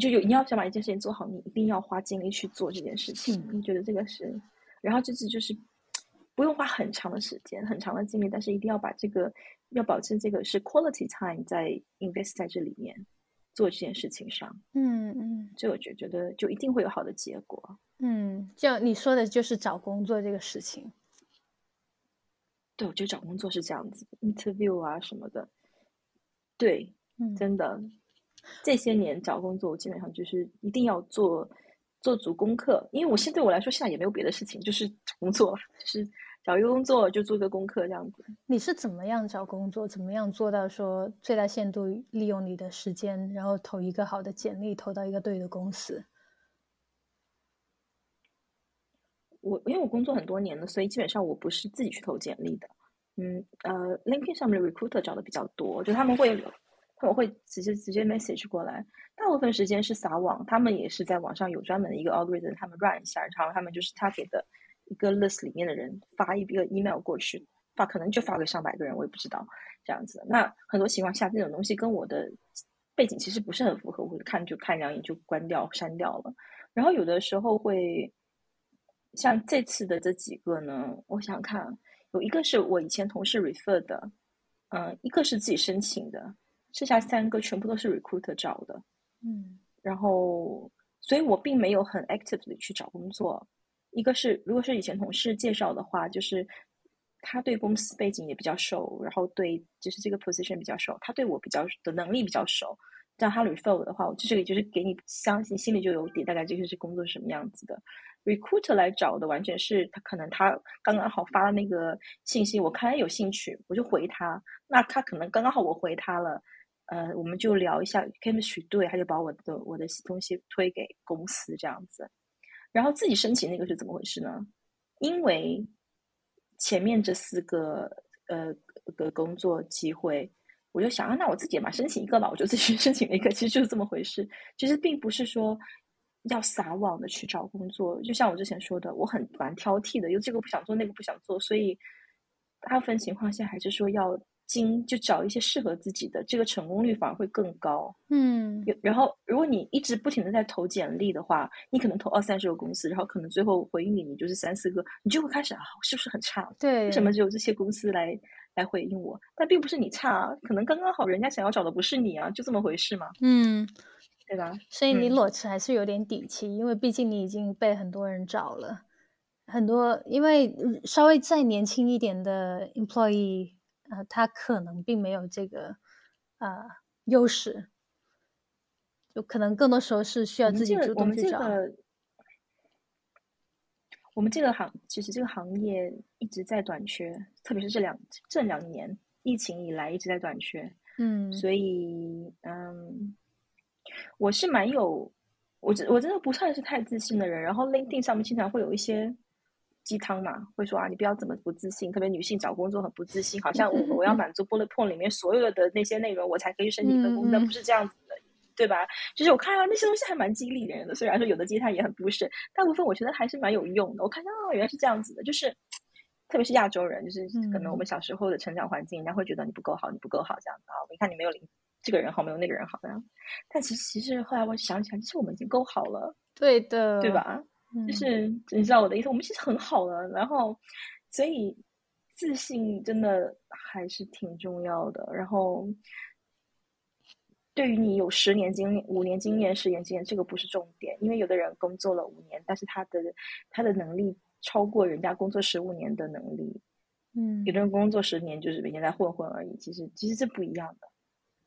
就有你要想把一件事情做好，你一定要花精力去做这件事情。我、嗯、觉得这个是，然后就是就是不用花很长的时间、很长的精力，但是一定要把这个。要保证这个是 quality time 在 invest 在这里面做这件事情上。嗯嗯，所以我觉得就一定会有好的结果。嗯，就你说的就是找工作这个事情。对，我觉得找工作是这样子 interview 啊什么的。对、嗯、真的这些年找工作我基本上就是一定要做做足功课，因为我现在对我来说现在也没有别的事情，就是找工作就是找一个工作就做个功课这样子。你是怎么样找工作，怎么样做到说最大限度利用你的时间，然后投一个好的简历，投到一个对的公司？我因为我工作很多年了，所以基本上我不是自己去投简历的。嗯呃 LinkedIn 上面的 recruiter 找的比较多，就他们会他们会直接直接 message 过来，大部分时间是撒网，他们也是在网上有专门的一个 algorithm， 他们 run 一下，然后他们就是 target 的一个 list 里面的人发一个 email 过去，发可能就发给上百个人，我也不知道这样子。那很多情况下这种东西跟我的背景其实不是很符合，我看就看两眼就关掉删掉了。然后有的时候会像这次的这几个呢，我想看有一个是我以前同事 refer 的，嗯，一个是自己申请的，剩下三个全部都是 recruiter 找的。嗯，然后所以我并没有很 actively 去找工作。一个是如果是以前同事介绍的话，就是他对公司背景也比较熟，然后对就是这个 position 比较熟，他对我比较的能力比较熟，让他 refer 的话，我这个就是给你相信，心里就有底，大概这个是工作什么样子的。recruiter 来找的完全是他可能他刚刚好发了那个信息，我看有兴趣，我就回他，那他可能刚刚好我回他了，呃，我们就聊一下 chemistry 对，他就把我的我的东西推给公司这样子。然后自己申请那个是怎么回事呢？因为前面这四个呃个工作机会，我就想啊，那我自己嘛申请一个吧，我就自己申请了一个，其实就是这么回事。其实并不是说要撒网的去找工作，就像我之前说的，我很蛮挑剔的，又这个不想做，那个不想做，所以大部分情况下还是说要精，就找一些适合自己的，这个成功率反而会更高。嗯，然后如果你一直不停的在投简历的话，你可能投二三十个公司，然后可能最后回应你你就是三四个，你就会开始啊，我是不是很差？对，为什么只有这些公司来？来回应我，但并不是你差啊，可能刚刚好人家想要找的不是你啊，就这么回事嘛。嗯，对吧？所以你裸辞还是有点底气、嗯、因为毕竟你已经被很多人找了，很多因为稍微再年轻一点的 employee、呃、他可能并没有这个、呃、优势，就可能更多时候是需要自己主动去找。我们这个行，其实这个行业一直在短缺，特别是这两这两年疫情以来一直在短缺。嗯，所以嗯，我是蛮有，我我真的不算是太自信的人。然后 LinkedIn 上面经常会有一些鸡汤嘛，会说啊，你不要这么不自信，特别女性找工作很不自信，好像我我要满足 bullet point 里面所有的那些内容，我才可以申请一份工作，不是这样子的。对吧？就是我看到那些东西还蛮激励人的，虽然说有的鸡汤也很不是，大部分我觉得还是蛮有用的。我看到、哦、原来是这样子的，就是特别是亚洲人，就是可能我们小时候的成长环境，人家会觉得你不够好，你不够好这样子啊。你看你没有这个人好，没有那个人好这样。但其实其实后来我想起来，其实我们已经够好了，对的，对吧？嗯、就是你知道我的意思，我们其实很好了。然后，所以自信真的还是挺重要的。然后。对于你有十年经验、五年经验、十年经验，这个不是重点，因为有的人工作了五年，但是他的他的能力超过人家工作十五年的能力，嗯，有的人工作十年就是每天在混混而已，其实其实这不一样的，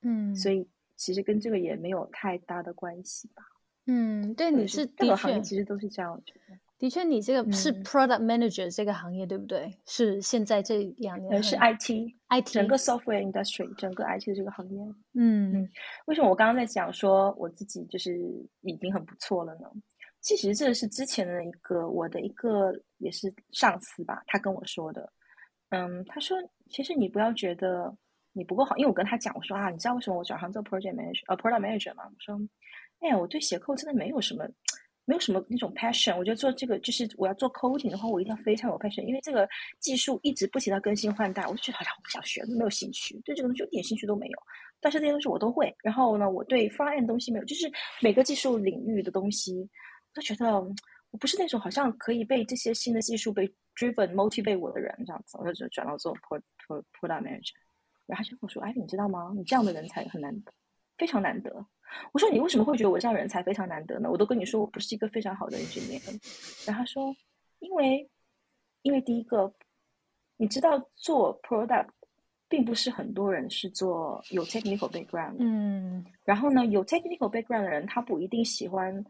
嗯，所以其实跟这个也没有太大的关系吧，嗯，对，你是各个行业其实都是这样，我觉得。的确，你这个是 product manager 这个行业、嗯、对不对？是现在这两年是 I T，I T 整个 software industry， 整个 I T 这个行业。嗯嗯，为什么我刚刚在讲说我自己就是已经很不错了呢？其实这是之前的一个我的一个也是上司吧，他跟我说的。嗯，他说其实你不要觉得你不够好，因为我跟他讲我说啊，你知道为什么我转行做 project manager 呃 product manager 吗？我说，哎呀，我对写 code 真的没有什么。没有什么那种 passion， 我觉得做这个就是我要做 coding 的话，我一定要非常有 passion， 因为这个技术一直不停的更新换代，我就觉得好像我不想学，没有兴趣，对这个东西一点兴趣都没有。但是这些东西我都会，然后呢，我对 front end 东西没有，就是每个技术领域的东西，我都觉得我不是那种好像可以被这些新的技术被 driven motivate 我的人这样子，我就转到做 product manager。然后他就跟我说：“哎，你知道吗？你这样的人才很难得，非常难得。”我说你为什么会觉得我这样人才非常难得呢？我都跟你说我不是一个非常好的 engineer。 然后他说因为因为第一个你知道做 product 并不是很多人是做有 technical background 的、嗯、然后呢有 technical background 的人他不一定喜欢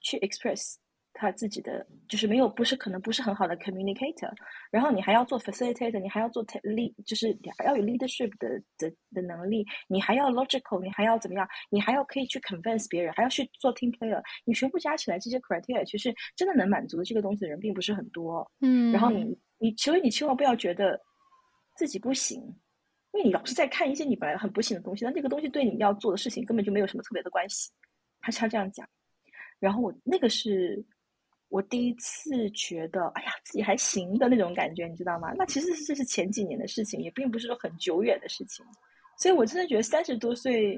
去 express 他自己的，就是没有不是可能不是很好的 communicator， 然后你还要做 facilitator， 你还要做 lead， 就是你还要有 leadership 的的的能力，你还要 logical， 你还要怎么样，你还要可以去 convince 别人，还要去做 team player， 你全部加起来这些 criteria， 其实真的能满足这个东西的人并不是很多。嗯，然后你你所以你千万不要觉得自己不行，因为你老是在看一些你本来很不行的东西，但这个东西对你要做的事情根本就没有什么特别的关系。他是他这样讲，然后我那个是。我第一次觉得哎呀自己还行的那种感觉，你知道吗？那其实这是前几年的事情，也并不是说很久远的事情，所以我真的觉得三十多岁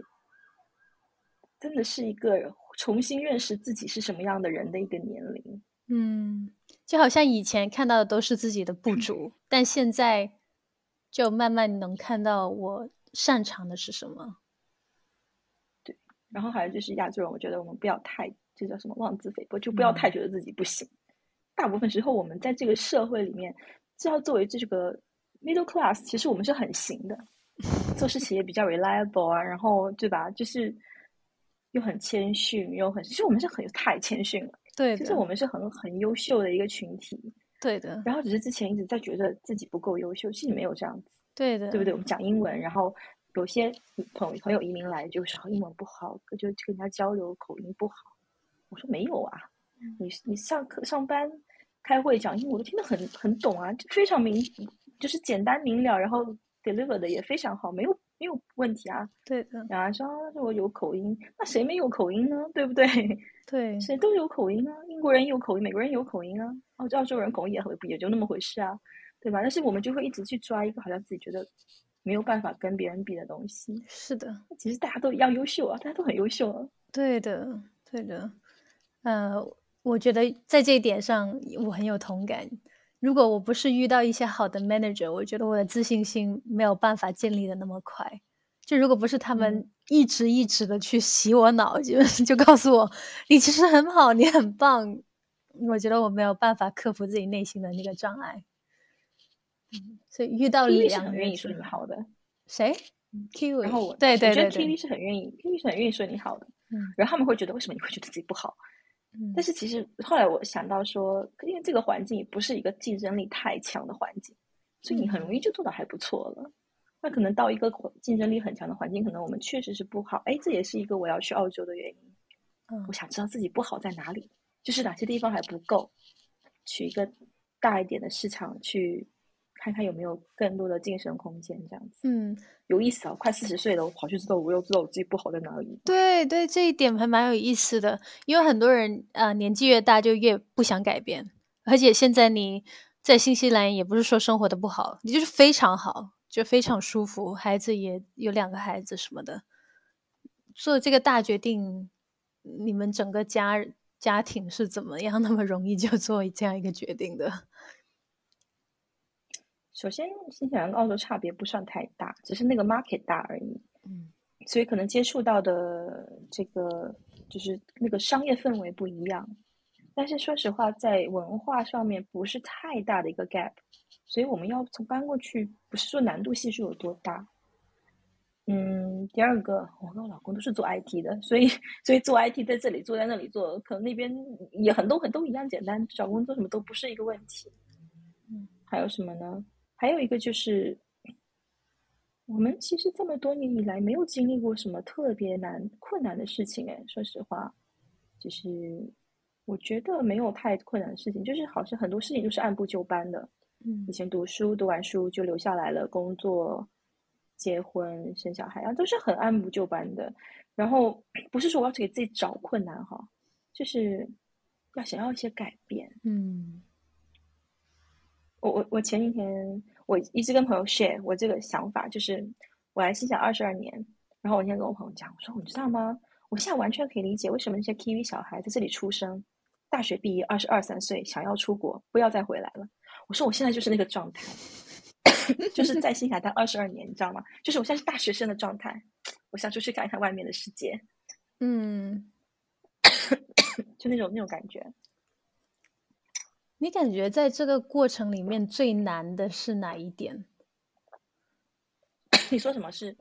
真的是一个重新认识自己是什么样的人的一个年龄。嗯，就好像以前看到的都是自己的不足、嗯、但现在就慢慢能看到我擅长的是什么。对，然后还有就是亚洲人，我觉得我们不要太这叫什么妄自菲薄，就不要太觉得自己不行、嗯、大部分时候我们在这个社会里面，就要作为这个 middle class， 其实我们是很行的，做事情也比较 reliable 啊，然后对吧，就是又很谦逊，又很其实我们是很太谦逊了，对，就是我们是很很优秀的一个群体，对的。然后只是之前一直在觉得自己不够优秀，其实没有这样子，对的，对不对？我们讲英文，然后有些朋朋友移民来就说英文不好，就跟人家交流口音不好。我说没有啊，你你上课上班开会讲英文，我都听得很很懂啊，就非常明，就是简单明了，然后 deliver 的也非常好，没有。没有问题啊，对的。然后说我有口音，那谁没有口音呢？对不对？对，谁都有口音啊，英国人有口音，美国人有口音啊，澳澳洲人口音也很也就那么回事啊，对吧？但是我们就会一直去抓一个好像自己觉得没有办法跟别人比的东西。是的，其实大家都一样优秀啊，大家都很优秀啊。对的，对的。呃，我觉得在这一点上我很有同感。如果我不是遇到一些好的 manager， 我觉得我的自信心没有办法建立的那么快。就如果不是他们一直一直的去洗我脑，就就告诉我你其实很好，你很棒，我觉得我没有办法克服自己内心的那个障碍。嗯，所以遇到两个人愿意说你好的谁 Kiwi， 然后我对对对，我觉得 Kiwi 是很愿意 Kiwi 是很愿意说你好的，嗯，然后他们会觉得为什么你会觉得自己不好。但是其实后来我想到说，因为这个环境不是一个竞争力太强的环境，所以你很容易就做到还不错了。那可能到一个竞争力很强的环境，可能我们确实是不好。哎，这也是一个我要去澳洲的原因。嗯，我想知道自己不好在哪里，就是哪些地方还不够，去一个大一点的市场去看看有没有更多的晋升空间，这样子。嗯，有意思啊！快四十岁了，我跑去之后，我又知道我自己不好在哪里。对对，这一点还蛮有意思的，因为很多人啊、呃，年纪越大就越不想改变，而且现在你在新西兰也不是说生活的不好，你就是非常好，就非常舒服，孩子也有两个孩子什么的，做这个大决定，你们整个家家庭是怎么样那么容易就做这样一个决定的？首先，新西兰跟澳洲差别不算太大，只是那个 market 大而已。嗯，所以可能接触到的这个就是那个商业氛围不一样，但是说实话，在文化上面不是太大的一个 gap， 所以我们要从搬过去，不是说难度系数有多大。嗯，第二个，我跟我老公都是做 I T 的，所以所以做 I T 在这里做在那里做，可能那边也很多很都一样简单，找工作什么都不是一个问题。嗯，还有什么呢？还有一个就是我们其实这么多年以来没有经历过什么特别难困难的事情，哎，说实话就是我觉得没有太困难的事情，就是好像很多事情就是按部就班的，嗯，以前读书读完书就留下来了，工作结婚生小孩啊都是很按部就班的。然后不是说我要给自己找困难哈，就是要想要一些改变。嗯，我我我前几天我一直跟朋友 share 我这个想法，就是我来新西兰二十二年，然后我今天跟我朋友讲，我说你知道吗？我现在完全可以理解为什么那些 Kiwi 小孩在这里出生，大学毕业二十二三岁想要出国，不要再回来了。我说我现在就是那个状态，就是在新西兰待二十二年，你知道吗？就是我现在是大学生的状态，我想出去看一看外面的世界，嗯，就那种那种感觉。你感觉在这个过程里面最难的是哪一点？你说什么是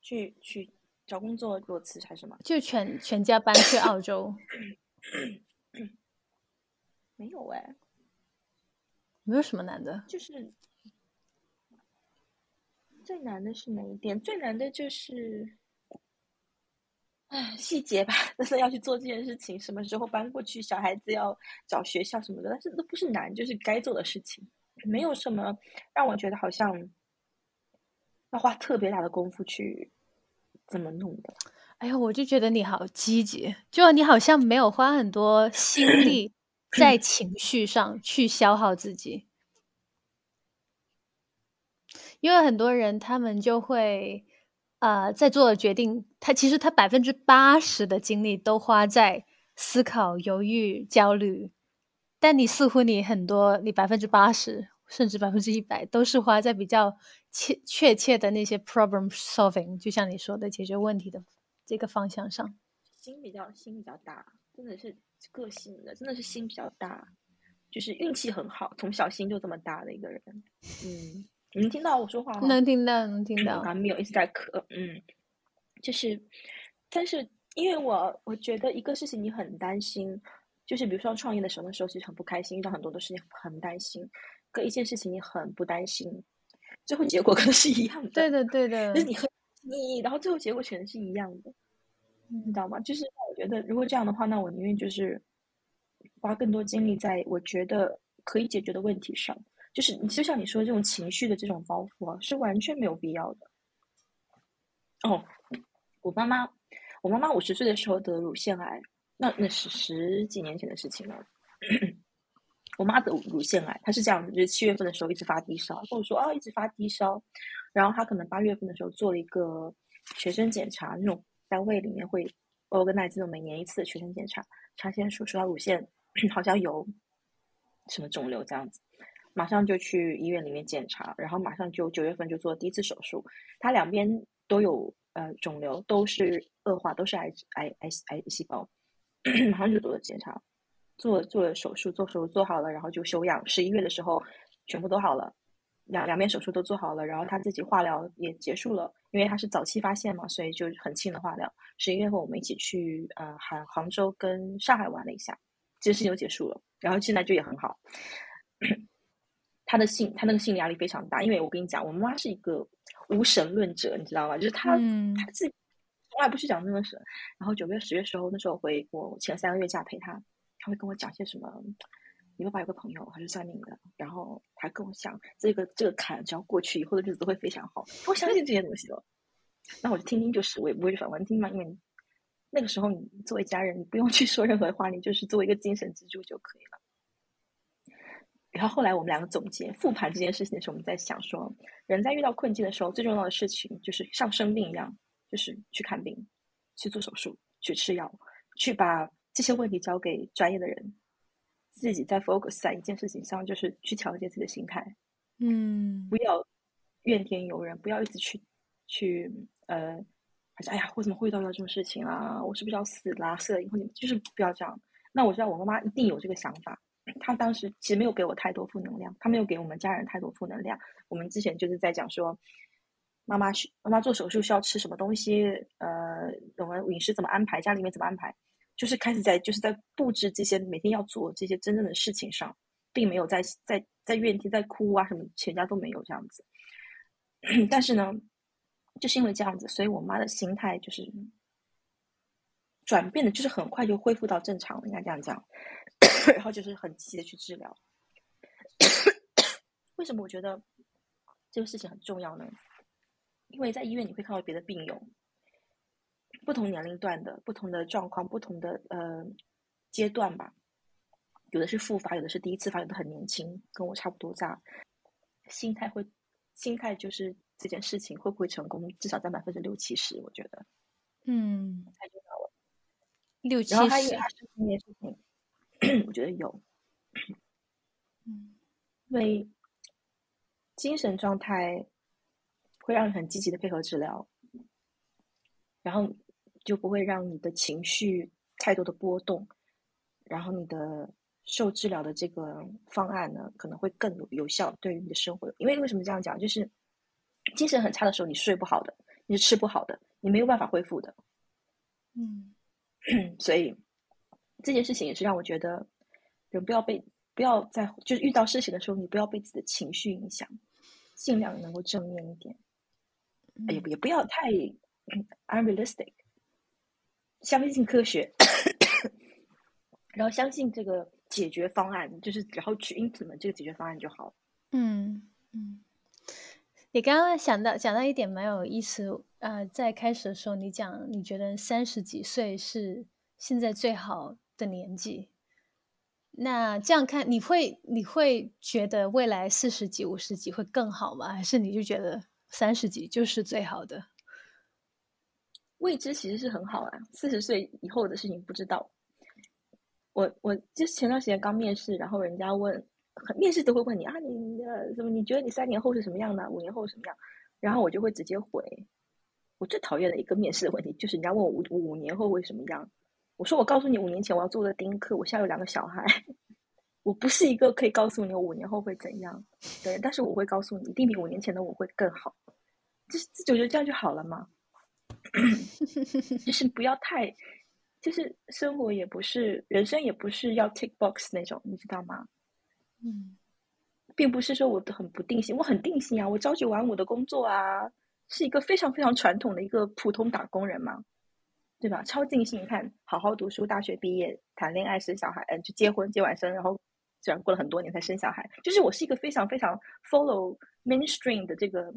去去找工作裸辞还是什么？就全全家搬去澳洲？没有哎、欸，没有什么难的。就是最难的是哪一点？最难的就是，唉，细节吧，但是要去做这件事情，什么时候搬过去，小孩子要找学校什么的，但是都不是难，就是该做的事情，没有什么让我觉得好像要花特别大的功夫去怎么弄的。哎呀，我就觉得你好积极，就你好像没有花很多心力在情绪上去消耗自己，因为很多人他们就会呃，在做的决定，他其实他百分之八十的精力都花在思考、犹豫、焦虑，但你似乎你很多，你百分之八十甚至百分之一百都是花在比较切确切的那些 problem solving， 就像你说的解决问题的这个方向上。心比较心比较大，真的是个性的，真的是心比较大，就是运气很好，从小心就这么大的一个人，嗯。你能听到我说话吗？能听到，能听到。还没有一直在咳，嗯，就是，但是因为我我觉得一个事情你很担心，就是比如说创业的时候，那时候其实很不开心，遇到很多的事情很担心，跟一件事情你很不担心，最后结果可能是一样的。对的对的，就是你很你然后最后结果全都是一样的，你知道吗？就是我觉得如果这样的话，那我宁愿就是花更多精力在我觉得可以解决的问题上，就是就像你说这种情绪的这种包袱啊，是完全没有必要的。哦，我妈妈我妈妈五十岁的时候得乳腺癌，那那是十几年前的事情了。我妈得乳腺癌，她是这样，就是七月份的时候一直发低烧，跟我说啊一直发低烧，然后她可能八月份的时候做了一个全身检查，那种单位里面会 organize 这种每年一次的全身检查，查先说说她乳腺好像有什么肿瘤这样子，马上就去医院里面检查，然后马上就九月份就做第一次手术，她两边都有呃肿瘤，都是恶化，都是癌癌癌癌细胞，马上就做了检查。做做了手术，做手术做好了，然后就休养。十一月的时候，全部都好了，两两边手术都做好了，然后他自己化疗也结束了，因为他是早期发现嘛，所以就很轻的化疗。十一月份我们一起去呃杭杭州跟上海玩了一下，这事情就结束了。然后现在就也很好。他的性他那个心理压力非常大，因为我跟你讲，我妈是一个无神论者，你知道吗？就是他、嗯、他自己从来不去讲那个神。然后九月十月时候，那时候回国前三个月假陪他。他会跟我讲些什么，你爸爸有个朋友他是算命的，然后他跟我讲这个这个坎只要过去以后的日子会非常好，我相信这些东西了。那我就听听，就是我也不会去反观听嘛，因为那个时候你作为家人你不用去说任何话，你就是作为一个精神支柱就可以了。然后后来我们两个总结复盘这件事情的时候，我们在想说，人在遇到困境的时候最重要的事情就是像生病一样，就是去看病，去做手术，去吃药，去把这些问题交给专业的人，自己在 focus 在一件事情上，就是去调节自己的心态。嗯，不要怨天尤人，不要一直去去呃，好像哎呀，我怎么会遇到这种事情啊？我是不是要死啦？死了以后你就是不要这样。那我知道我妈妈一定有这个想法，她当时其实没有给我太多负能量，她没有给我们家人太多负能量。我们之前就是在讲说，妈妈妈妈做手术需要吃什么东西，呃，我们饮食怎么安排，家里面怎么安排。就是开始在就是在布置这些每天要做这些真正的事情上，并没有在在在怨天在哭啊什么，全家都没有这样子。但是呢，就是因为这样子，所以我妈的心态就是转变的，就是很快就恢复到正常了，应该这样讲。然后就是很积极的去治疗。为什么我觉得这个事情很重要呢？因为在医院你会看到别的病友。不同年龄段的不同的状况，不同的呃阶段吧，有的是复发，有的是第一次发，有的很年轻，跟我差不多大。心态会心态就是这件事情会不会成功，至少在百分之六七十，我觉得嗯才知道了六七十。然后他因为他是这件事情我觉得有嗯，因为精神状态会让你很积极的配合治疗，然后就不会让你的情绪太多的波动，然后你的受治疗的这个方案呢，可能会更有有效对于你的生活。因为为什么这样讲，就是精神很差的时候，你睡不好的，你吃不好的，你没有办法恢复的。嗯，所以这件事情也是让我觉得，人不要被不要在就是遇到事情的时候，你不要被自己的情绪影响，尽量能够正面一点，嗯、也也不要太。unrealistic， 相信科学然后相信这个解决方案，就是然后去 implement 这个解决方案就好。嗯嗯，你刚刚想到讲到一点蛮有意思，呃，在开始的时候你讲你觉得三十几岁是现在最好的年纪，那这样看你会你会觉得未来四十几五十几会更好吗？还是你就觉得三十几就是最好的？未知其实是很好啊，四十岁以后的事情不知道。我我就前段时间刚面试，然后人家问，面试都会问你啊，你呃什么？你觉得你三年后是什么样的？五年后是什么样？然后我就会直接回。我最讨厌的一个面试的问题就是人家问我五五年后会什么样，我说我告诉你，五年前我要做的丁克，我现在有两个小孩，我不是一个可以告诉你我五年后会怎样的人，但是我会告诉你，一定比五年前的我会更好。这这就这样就好了嘛。就是不要太，就是生活也不是，人生也不是要 tick box 那种，你知道吗？嗯，并不是说我很不定性，我很定性啊，我朝九晚五的工作啊，是一个非常非常传统的一个普通打工人嘛，对吧？超定性，你看，好好读书，大学毕业，谈恋爱，生小孩，嗯，就结婚，结完婚，然后虽然过了很多年才生小孩，就是我是一个非常非常 follow mainstream 的这个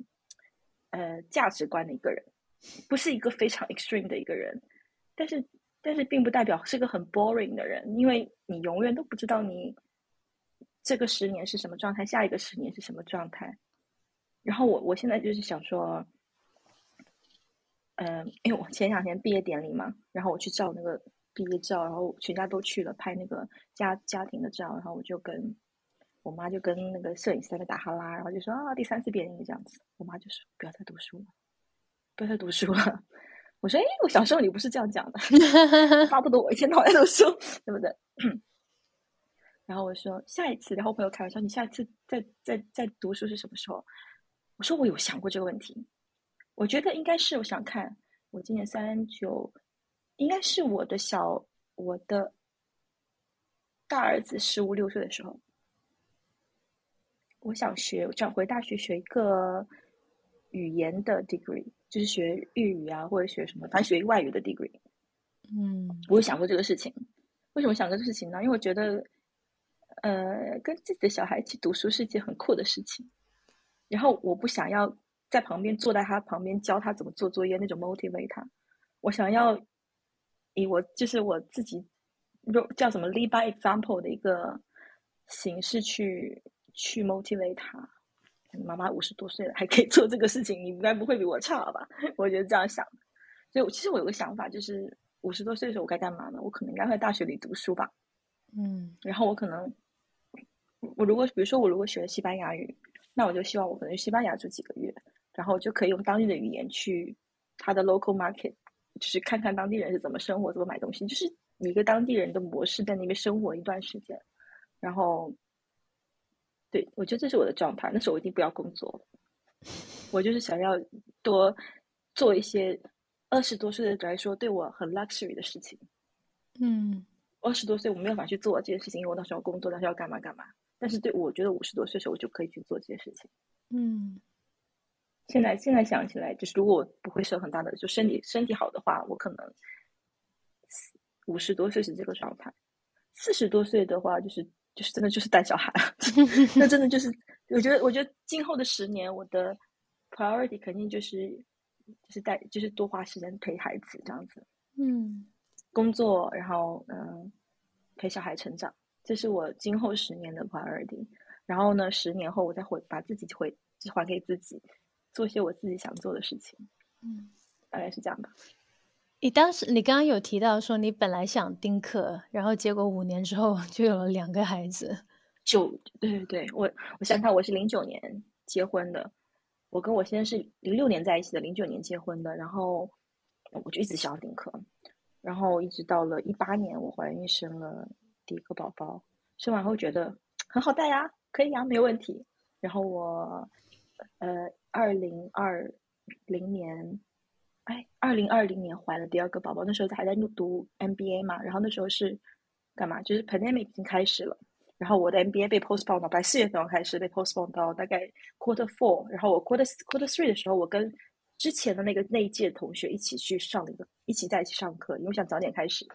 呃价值观的一个人，不是一个非常 extreme 的一个人，但是但是并不代表是个很 boring 的人，因为你永远都不知道你这个十年是什么状态，下一个十年是什么状态。然后我我现在就是想说，嗯、呃，因为我前两天毕业典礼嘛，然后我去照那个毕业照，然后全家都去了拍那个家家庭的照，然后我就跟我妈就跟那个摄影师在那打哈拉，然后就说啊，第三次毕业典礼这样子，我妈就说不要再读书了，不要再读书了。我说哎，我小时候你不是这样讲的，巴不得我一天到晚读书，对不对？然后我说下一次，然后朋友开玩笑，你下一次再再再读书是什么时候？我说我有想过这个问题，我觉得应该是，我想看，我今年三九，应该是我的小我的大儿子十五六岁的时候，我想学，我想回大学学一个语言的 degree， 就是学日语啊，或者学什么，反正学一个外语的 degree。嗯，我有想过这个事情。为什么想过这个事情呢？因为我觉得。呃，跟自己的小孩一起读书是一件很酷的事情，然后我不想要在旁边坐在他旁边教他怎么做作业那种 motivate 他，我想要以我就是我自己叫什么 lead by example 的一个形式去去 motivate 他。妈妈五十多岁了还可以做这个事情，你应该不会比我差吧？我觉得这样想。所以我其实我有个想法，就是五十多岁的时候我该干嘛呢？我可能应该在大学里读书吧。嗯，然后我可能。我如果比如说我如果学了西班牙语，那我就希望我可能去西班牙住几个月，然后就可以用当地的语言去他的 local market， 就是看看当地人是怎么生活、怎么买东西，就是一个当地人的模式在那边生活一段时间。然后，对，我觉得这是我的状态。那时候我一定不要工作，我就是想要多做一些二十多岁的来说对我很 luxury 的事情。嗯，二十多岁我没有办法去做这件事情，因为我当时要工作，当时要干嘛干嘛。但是对，我觉得五十多岁的时候我就可以去做这些事情。嗯，现在现在想起来，就是如果我不会受很大的，就身体身体好的话，我可能五十多岁是这个状态。四十多岁的话，就是就是真的就是带小孩，那真的就是我觉得我觉得今后的十年，我的 priority 肯定就是就是带就是多花时间陪孩子这样子。嗯，工作，然后嗯、呃，陪小孩成长。这是我今后十年的 priority， 然后呢，十年后我再回把自己回还给自己，做些我自己想做的事情。嗯，大概是这样吧。你当时你刚刚有提到说你本来想丁克，然后结果五年之后就有了两个孩子。九对对对，我我想看，我是零九年结婚的，我跟我先生是零六年在一起的，零九年结婚的，然后我就一直想要丁克，然后一直到了一八年我怀孕生了。第一个宝宝生完后觉得很好带呀，可以呀，没有问题。然后我，呃，二零二零年，哎，二零二零年怀了第二个宝宝，那时候还在读 M B A 嘛。然后那时候是干嘛？就是 pandemic 已经开始了。然后我的 M B A 被 postpone 到，本来四月份开始被 postpone 到大概 quarter four。然后我 quarter quarter three 的时候，我跟之前的那个那一届同学一起去上了一个，一起在一起上课，因为我想早点开始。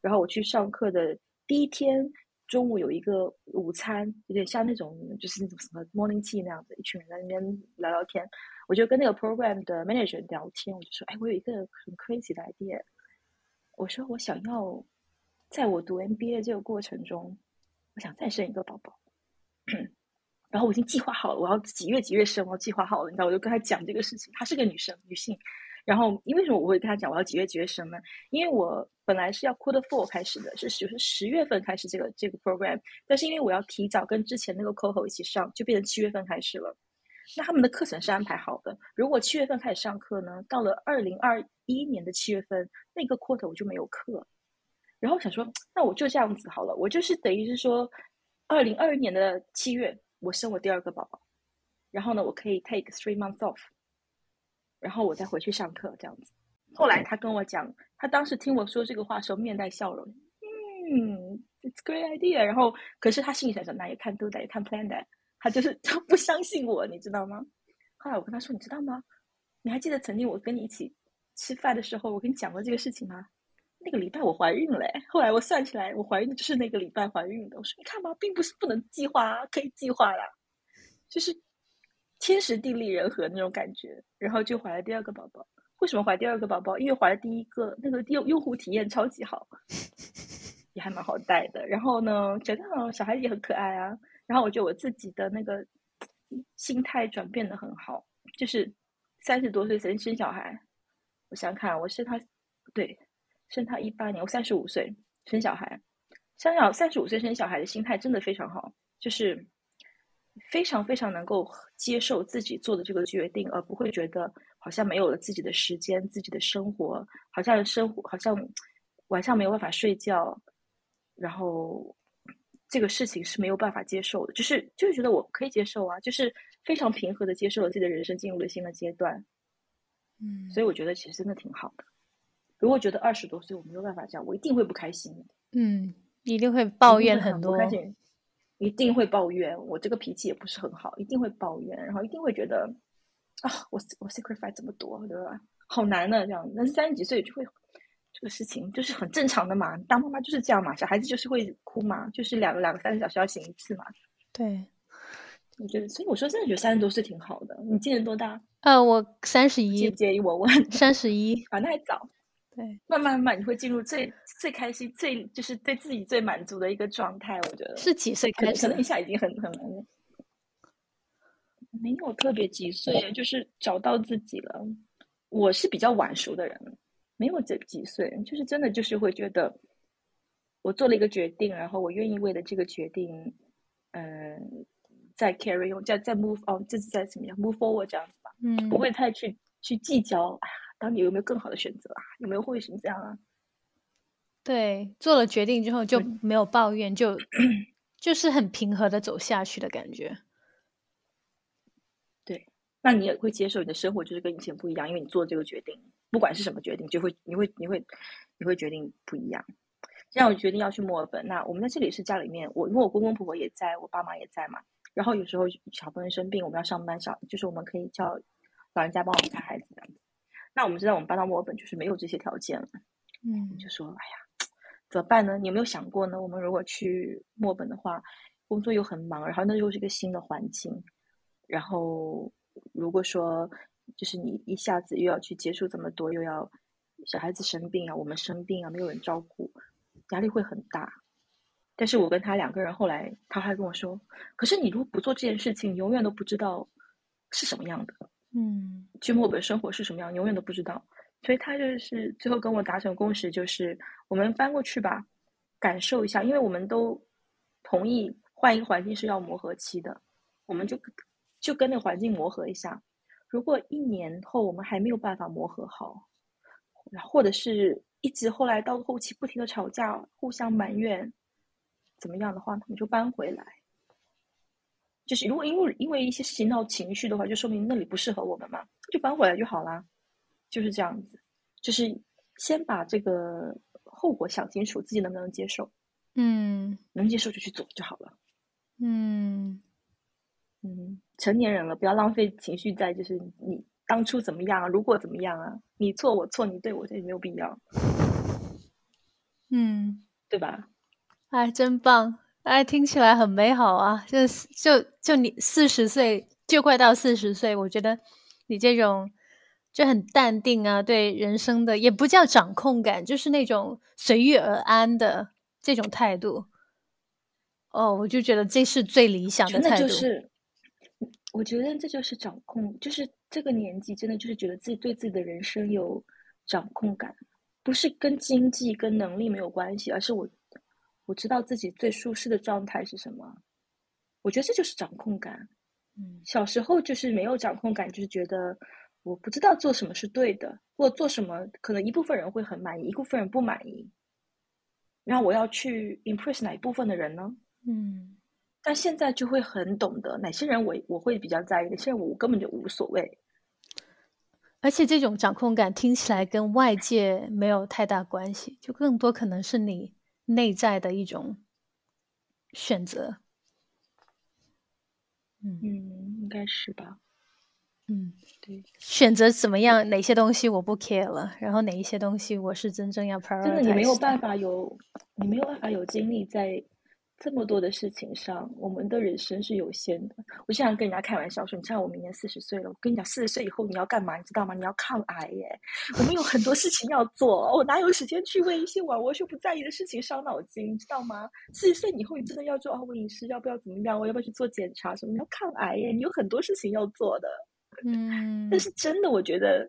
然后我去上课的。第一天中午有一个午餐，有点像那种就是那种什么 morning tea 那样子，一群人在那边聊聊天。我就跟那个 program 的 manager 聊天，我就说：“哎，我有一个很 crazy 的 idea。我说我想要在我读 M B A 这个过程中，我想再生一个宝宝。然后我已经计划好了，我要几月几月生，我计划好了。你知道，我就跟他讲这个事情。她是个女生，女性。然后，因为什么我会跟他讲我要几月几月生呢？因为我本来是要 quarter four 开始的，是就是十月份开始这个这个 program， 但是因为我要提早跟之前那个 cohort 一起上，就变成七月份开始了。那他们的课程是安排好的，如果七月份开始上课呢，到了二零二一年的七月份那个 quarter 我就没有课。然后想说，那我就这样子好了，我就是等于是说，二零二一年的七月我生我第二个宝宝，然后呢，我可以 take three months off。然后我再回去上课这样子，后来他跟我讲，他当时听我说这个话的时候面带笑容，嗯 ，it's great idea。然后，可是他心里想想，那也看 do that， 也看 plan that， 他就是他不相信我，你知道吗？后来我跟他说，你知道吗？你还记得曾经我跟你一起吃饭的时候，我跟你讲过这个事情吗？那个礼拜我怀孕了，后来我算起来，我怀孕就是那个礼拜怀孕的。我说，你看嘛，并不是不能计划啊，可以计划啦，就是天时地利人和那种感觉。然后就怀了第二个宝宝。为什么怀第二个宝宝？因为怀了第一个，那个用用户体验超级好，也还蛮好带的。然后呢，觉得小孩也很可爱啊。然后我觉得我自己的那个心态转变得很好，就是三十多岁生生小孩。我想看，我生他，对，生他一八年，我三十五岁生小孩。想想三十五岁生小孩的心态真的非常好，就是非常非常能够接受自己做的这个决定，而不会觉得好像没有了自己的时间、自己的生活，好像生活好像晚上没有办法睡觉，然后这个事情是没有办法接受的，就是就是觉得我可以接受啊，就是非常平和的接受了自己的人生进入了新的阶段。嗯，所以我觉得其实真的挺好的。如果觉得二十多岁我没有办法这样，我一定会不开心的。嗯，一定会抱怨很多。一定会抱怨，我这个脾气也不是很好，一定会抱怨，然后一定会觉得啊，我我 sacrifice 这么多，对吧？好难呢，这样。但是三十几岁就会这个事情就是很正常的嘛，当妈妈就是这样嘛，小孩子就是会哭嘛，就是两个两个三个小时要醒一次嘛。对，我觉得，所以我说真的觉得三十多岁挺好的。你今年多大？呃，我三十一。介不介意我问？三十一啊，那还早。对，慢慢慢你会进入最最开心、最就是对自己最满足的一个状态。我觉得是几岁开始？可能一下已经很很难了，没有特别几岁，就是找到自己了。我是比较晚熟的人，没有这几岁，就是真的就是会觉得我做了一个决定，然后我愿意为了这个决定，嗯、呃，再 carry on， 再再 move on， 就是再怎么样 move forward 这样子吧。嗯，不会太去去计较。当你有没有更好的选择啊？有没有会什么这样啊？对，做了决定之后就没有抱怨，就就是很平和的走下去的感觉。对，那你也会接受你的生活就是跟以前不一样，因为你做这个决定，不管是什么决定，就会你会你会你会决定不一样。像我决定要去墨尔本，那我们在这里是家里面，我因为我公公婆婆也在，我爸妈也在嘛。然后有时候小朋友生病，我们要上班，小就是我们可以叫老人家帮我们看孩子的。那我们知道我们搬到墨尔本就是没有这些条件了，嗯，就说哎呀怎么办呢？你有没有想过呢？我们如果去墨尔本的话，工作又很忙，然后那又是一个新的环境，然后如果说就是你一下子又要去接触这么多，又要小孩子生病啊，我们生病啊，没有人照顾，压力会很大。但是我跟他两个人后来他还跟我说，可是你如果不做这件事情，你永远都不知道是什么样的。嗯，去墨尔本生活是什么样，永远都不知道。所以他就是最后跟我达成共识，就是我们搬过去吧，感受一下，因为我们都同意换一个环境是要磨合期的，我们就就跟那个环境磨合一下。如果一年后我们还没有办法磨合好，或者是一直后来到后期不停的吵架，互相埋怨怎么样的话，他们就搬回来。就是如果因为因为一些事情闹情绪的话，就说明那里不适合我们嘛，就搬回来就好啦，就是这样子。就是先把这个后果想清楚，自己能不能接受。嗯，能接受就去做就好了。嗯嗯，成年人了，不要浪费情绪在就是你当初怎么样啊，如果怎么样啊，你错我错，你对我对，没有必要。嗯，对吧？哎，真棒。哎，听起来很美好啊！就就就你四十岁，就快到四十岁，我觉得你这种就很淡定啊，对人生的也不叫掌控感，就是那种随遇而安的这种态度。哦，我就觉得这是最理想的态度。就是，我觉得这就是掌控，就是这个年纪真的就是觉得自己对自己的人生有掌控感，不是跟经济跟能力没有关系，而是我。我知道自己最舒适的状态是什么，我觉得这就是掌控感。嗯，小时候就是没有掌控感，就是觉得我不知道做什么是对的，或做什么可能一部分人会很满意，一部分人不满意，然后我要去 impress 哪一部分的人呢？嗯，但现在就会很懂得哪些人我我会比较在意，哪些人我根本就无所谓。而且这种掌控感听起来跟外界没有太大关系，就更多可能是你内在的一种选择。嗯，应该是吧。嗯，对，选择怎么样，哪些东西我不 care 了，然后哪一些东西我是真正要 prioritize。 真的，你没有办法有，你没有办法有精力在这么多的事情上，我们的人生是有限的。我经常跟人家开玩笑说，你像我明年四十岁了，我跟你讲，四十岁以后你要干嘛，你知道吗？你要抗癌耶！我们有很多事情要做，我哪有时间去为一些玩我所不在意的事情伤脑筋，你知道吗？四十岁以后你真的要做啊，我饮食要不要怎么样？我要不要去做检查什么？你要抗癌耶！你有很多事情要做的。嗯，但是真的，我觉得，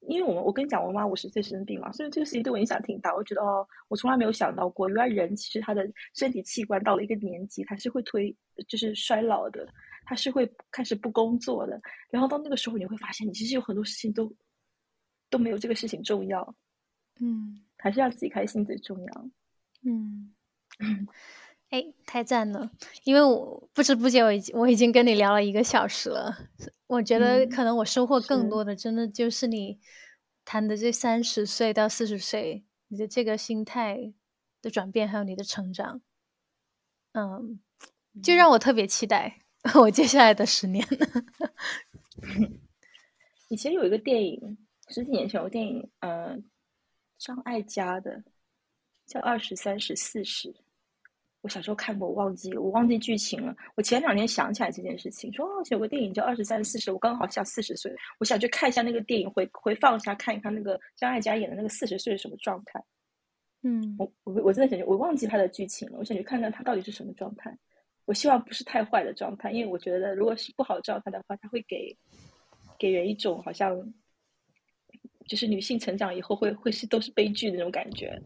因为我们我跟你讲，我妈五十岁生病嘛，所以这个事情对我影响挺大。我觉得哦，我从来没有想到过，原来人其实他的身体器官到了一个年纪，他是会推，就是衰老的，他是会开始不工作的。然后到那个时候，你会发现，你其实有很多事情都都没有这个事情重要。嗯，还是让自己开心最重要。嗯。哎，太赞了！因为我不知不觉我已经我已经跟你聊了一个小时了，我觉得可能我收获更多的，真的就是你谈的这三十岁到四十岁，你的这个心态的转变，还有你的成长，嗯，就让我特别期待我接下来的十年。以前有一个电影，十几年前有个电影，呃，张艾嘉的，叫《二十三十四十》。我小时候看过，我忘记我忘记剧情了。我前两天想起来这件事情，说哦，有个电影叫《二十三四十》，我刚好像四十岁，我想去看一下那个电影，回回放一下，看一看那个张艾嘉演的那个四十岁是什么状态。嗯，我我我真的想，我忘记他的剧情了，我想去看看他到底是什么状态。我希望不是太坏的状态，因为我觉得如果是不好的状态的话，他会给给人一种好像就是女性成长以后会会是都是悲剧的那种感觉。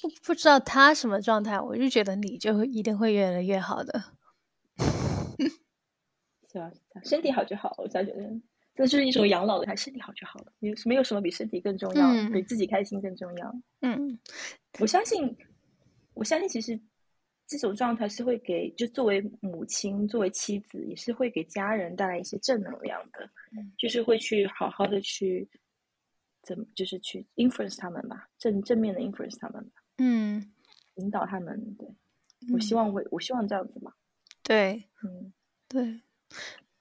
不不知道他什么状态，我就觉得你就一定会越来越好的。是吧？身体好就好，我才觉得这就是一种养老的，还身体好就好了，没有没有什么比身体更重要，嗯，比自己开心更重要。嗯，我相信，我相信其实这种状态是会给，就作为母亲、作为妻子，也是会给家人带来一些正能量的，嗯，就是会去好好的去，怎么就是去 influence 他们吧，正正面的 influence 他们吧。嗯，引导他们，对，嗯，我希望我我希望这样子嘛。对，嗯，对。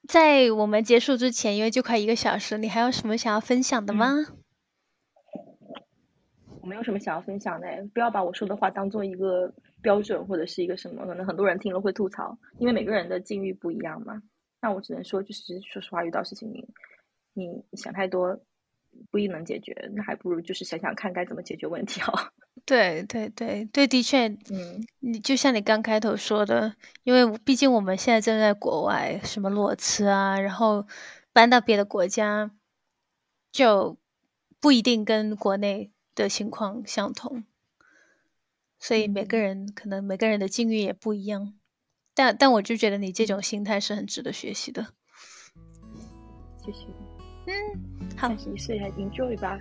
在我们结束之前，因为就快一个小时，你还有什么想要分享的吗？嗯，我没有什么想要分享的，不要把我说的话当做一个标准或者是一个什么，可能很多人听了会吐槽，因为每个人的境遇不一样嘛。那我只能说，就是说实话，遇到事情你你想太多，不一定能解决，那还不如就是想想看该怎么解决问题好。对对对对，的确，嗯，你就像你刚开头说的，因为毕竟我们现在正在国外，什么裸辞啊，然后搬到别的国家，就不一定跟国内的情况相同，所以每个人，嗯，可能每个人的境遇也不一样，但但我就觉得你这种心态是很值得学习的。谢谢。嗯，好，三十一岁还 enjoy 吧。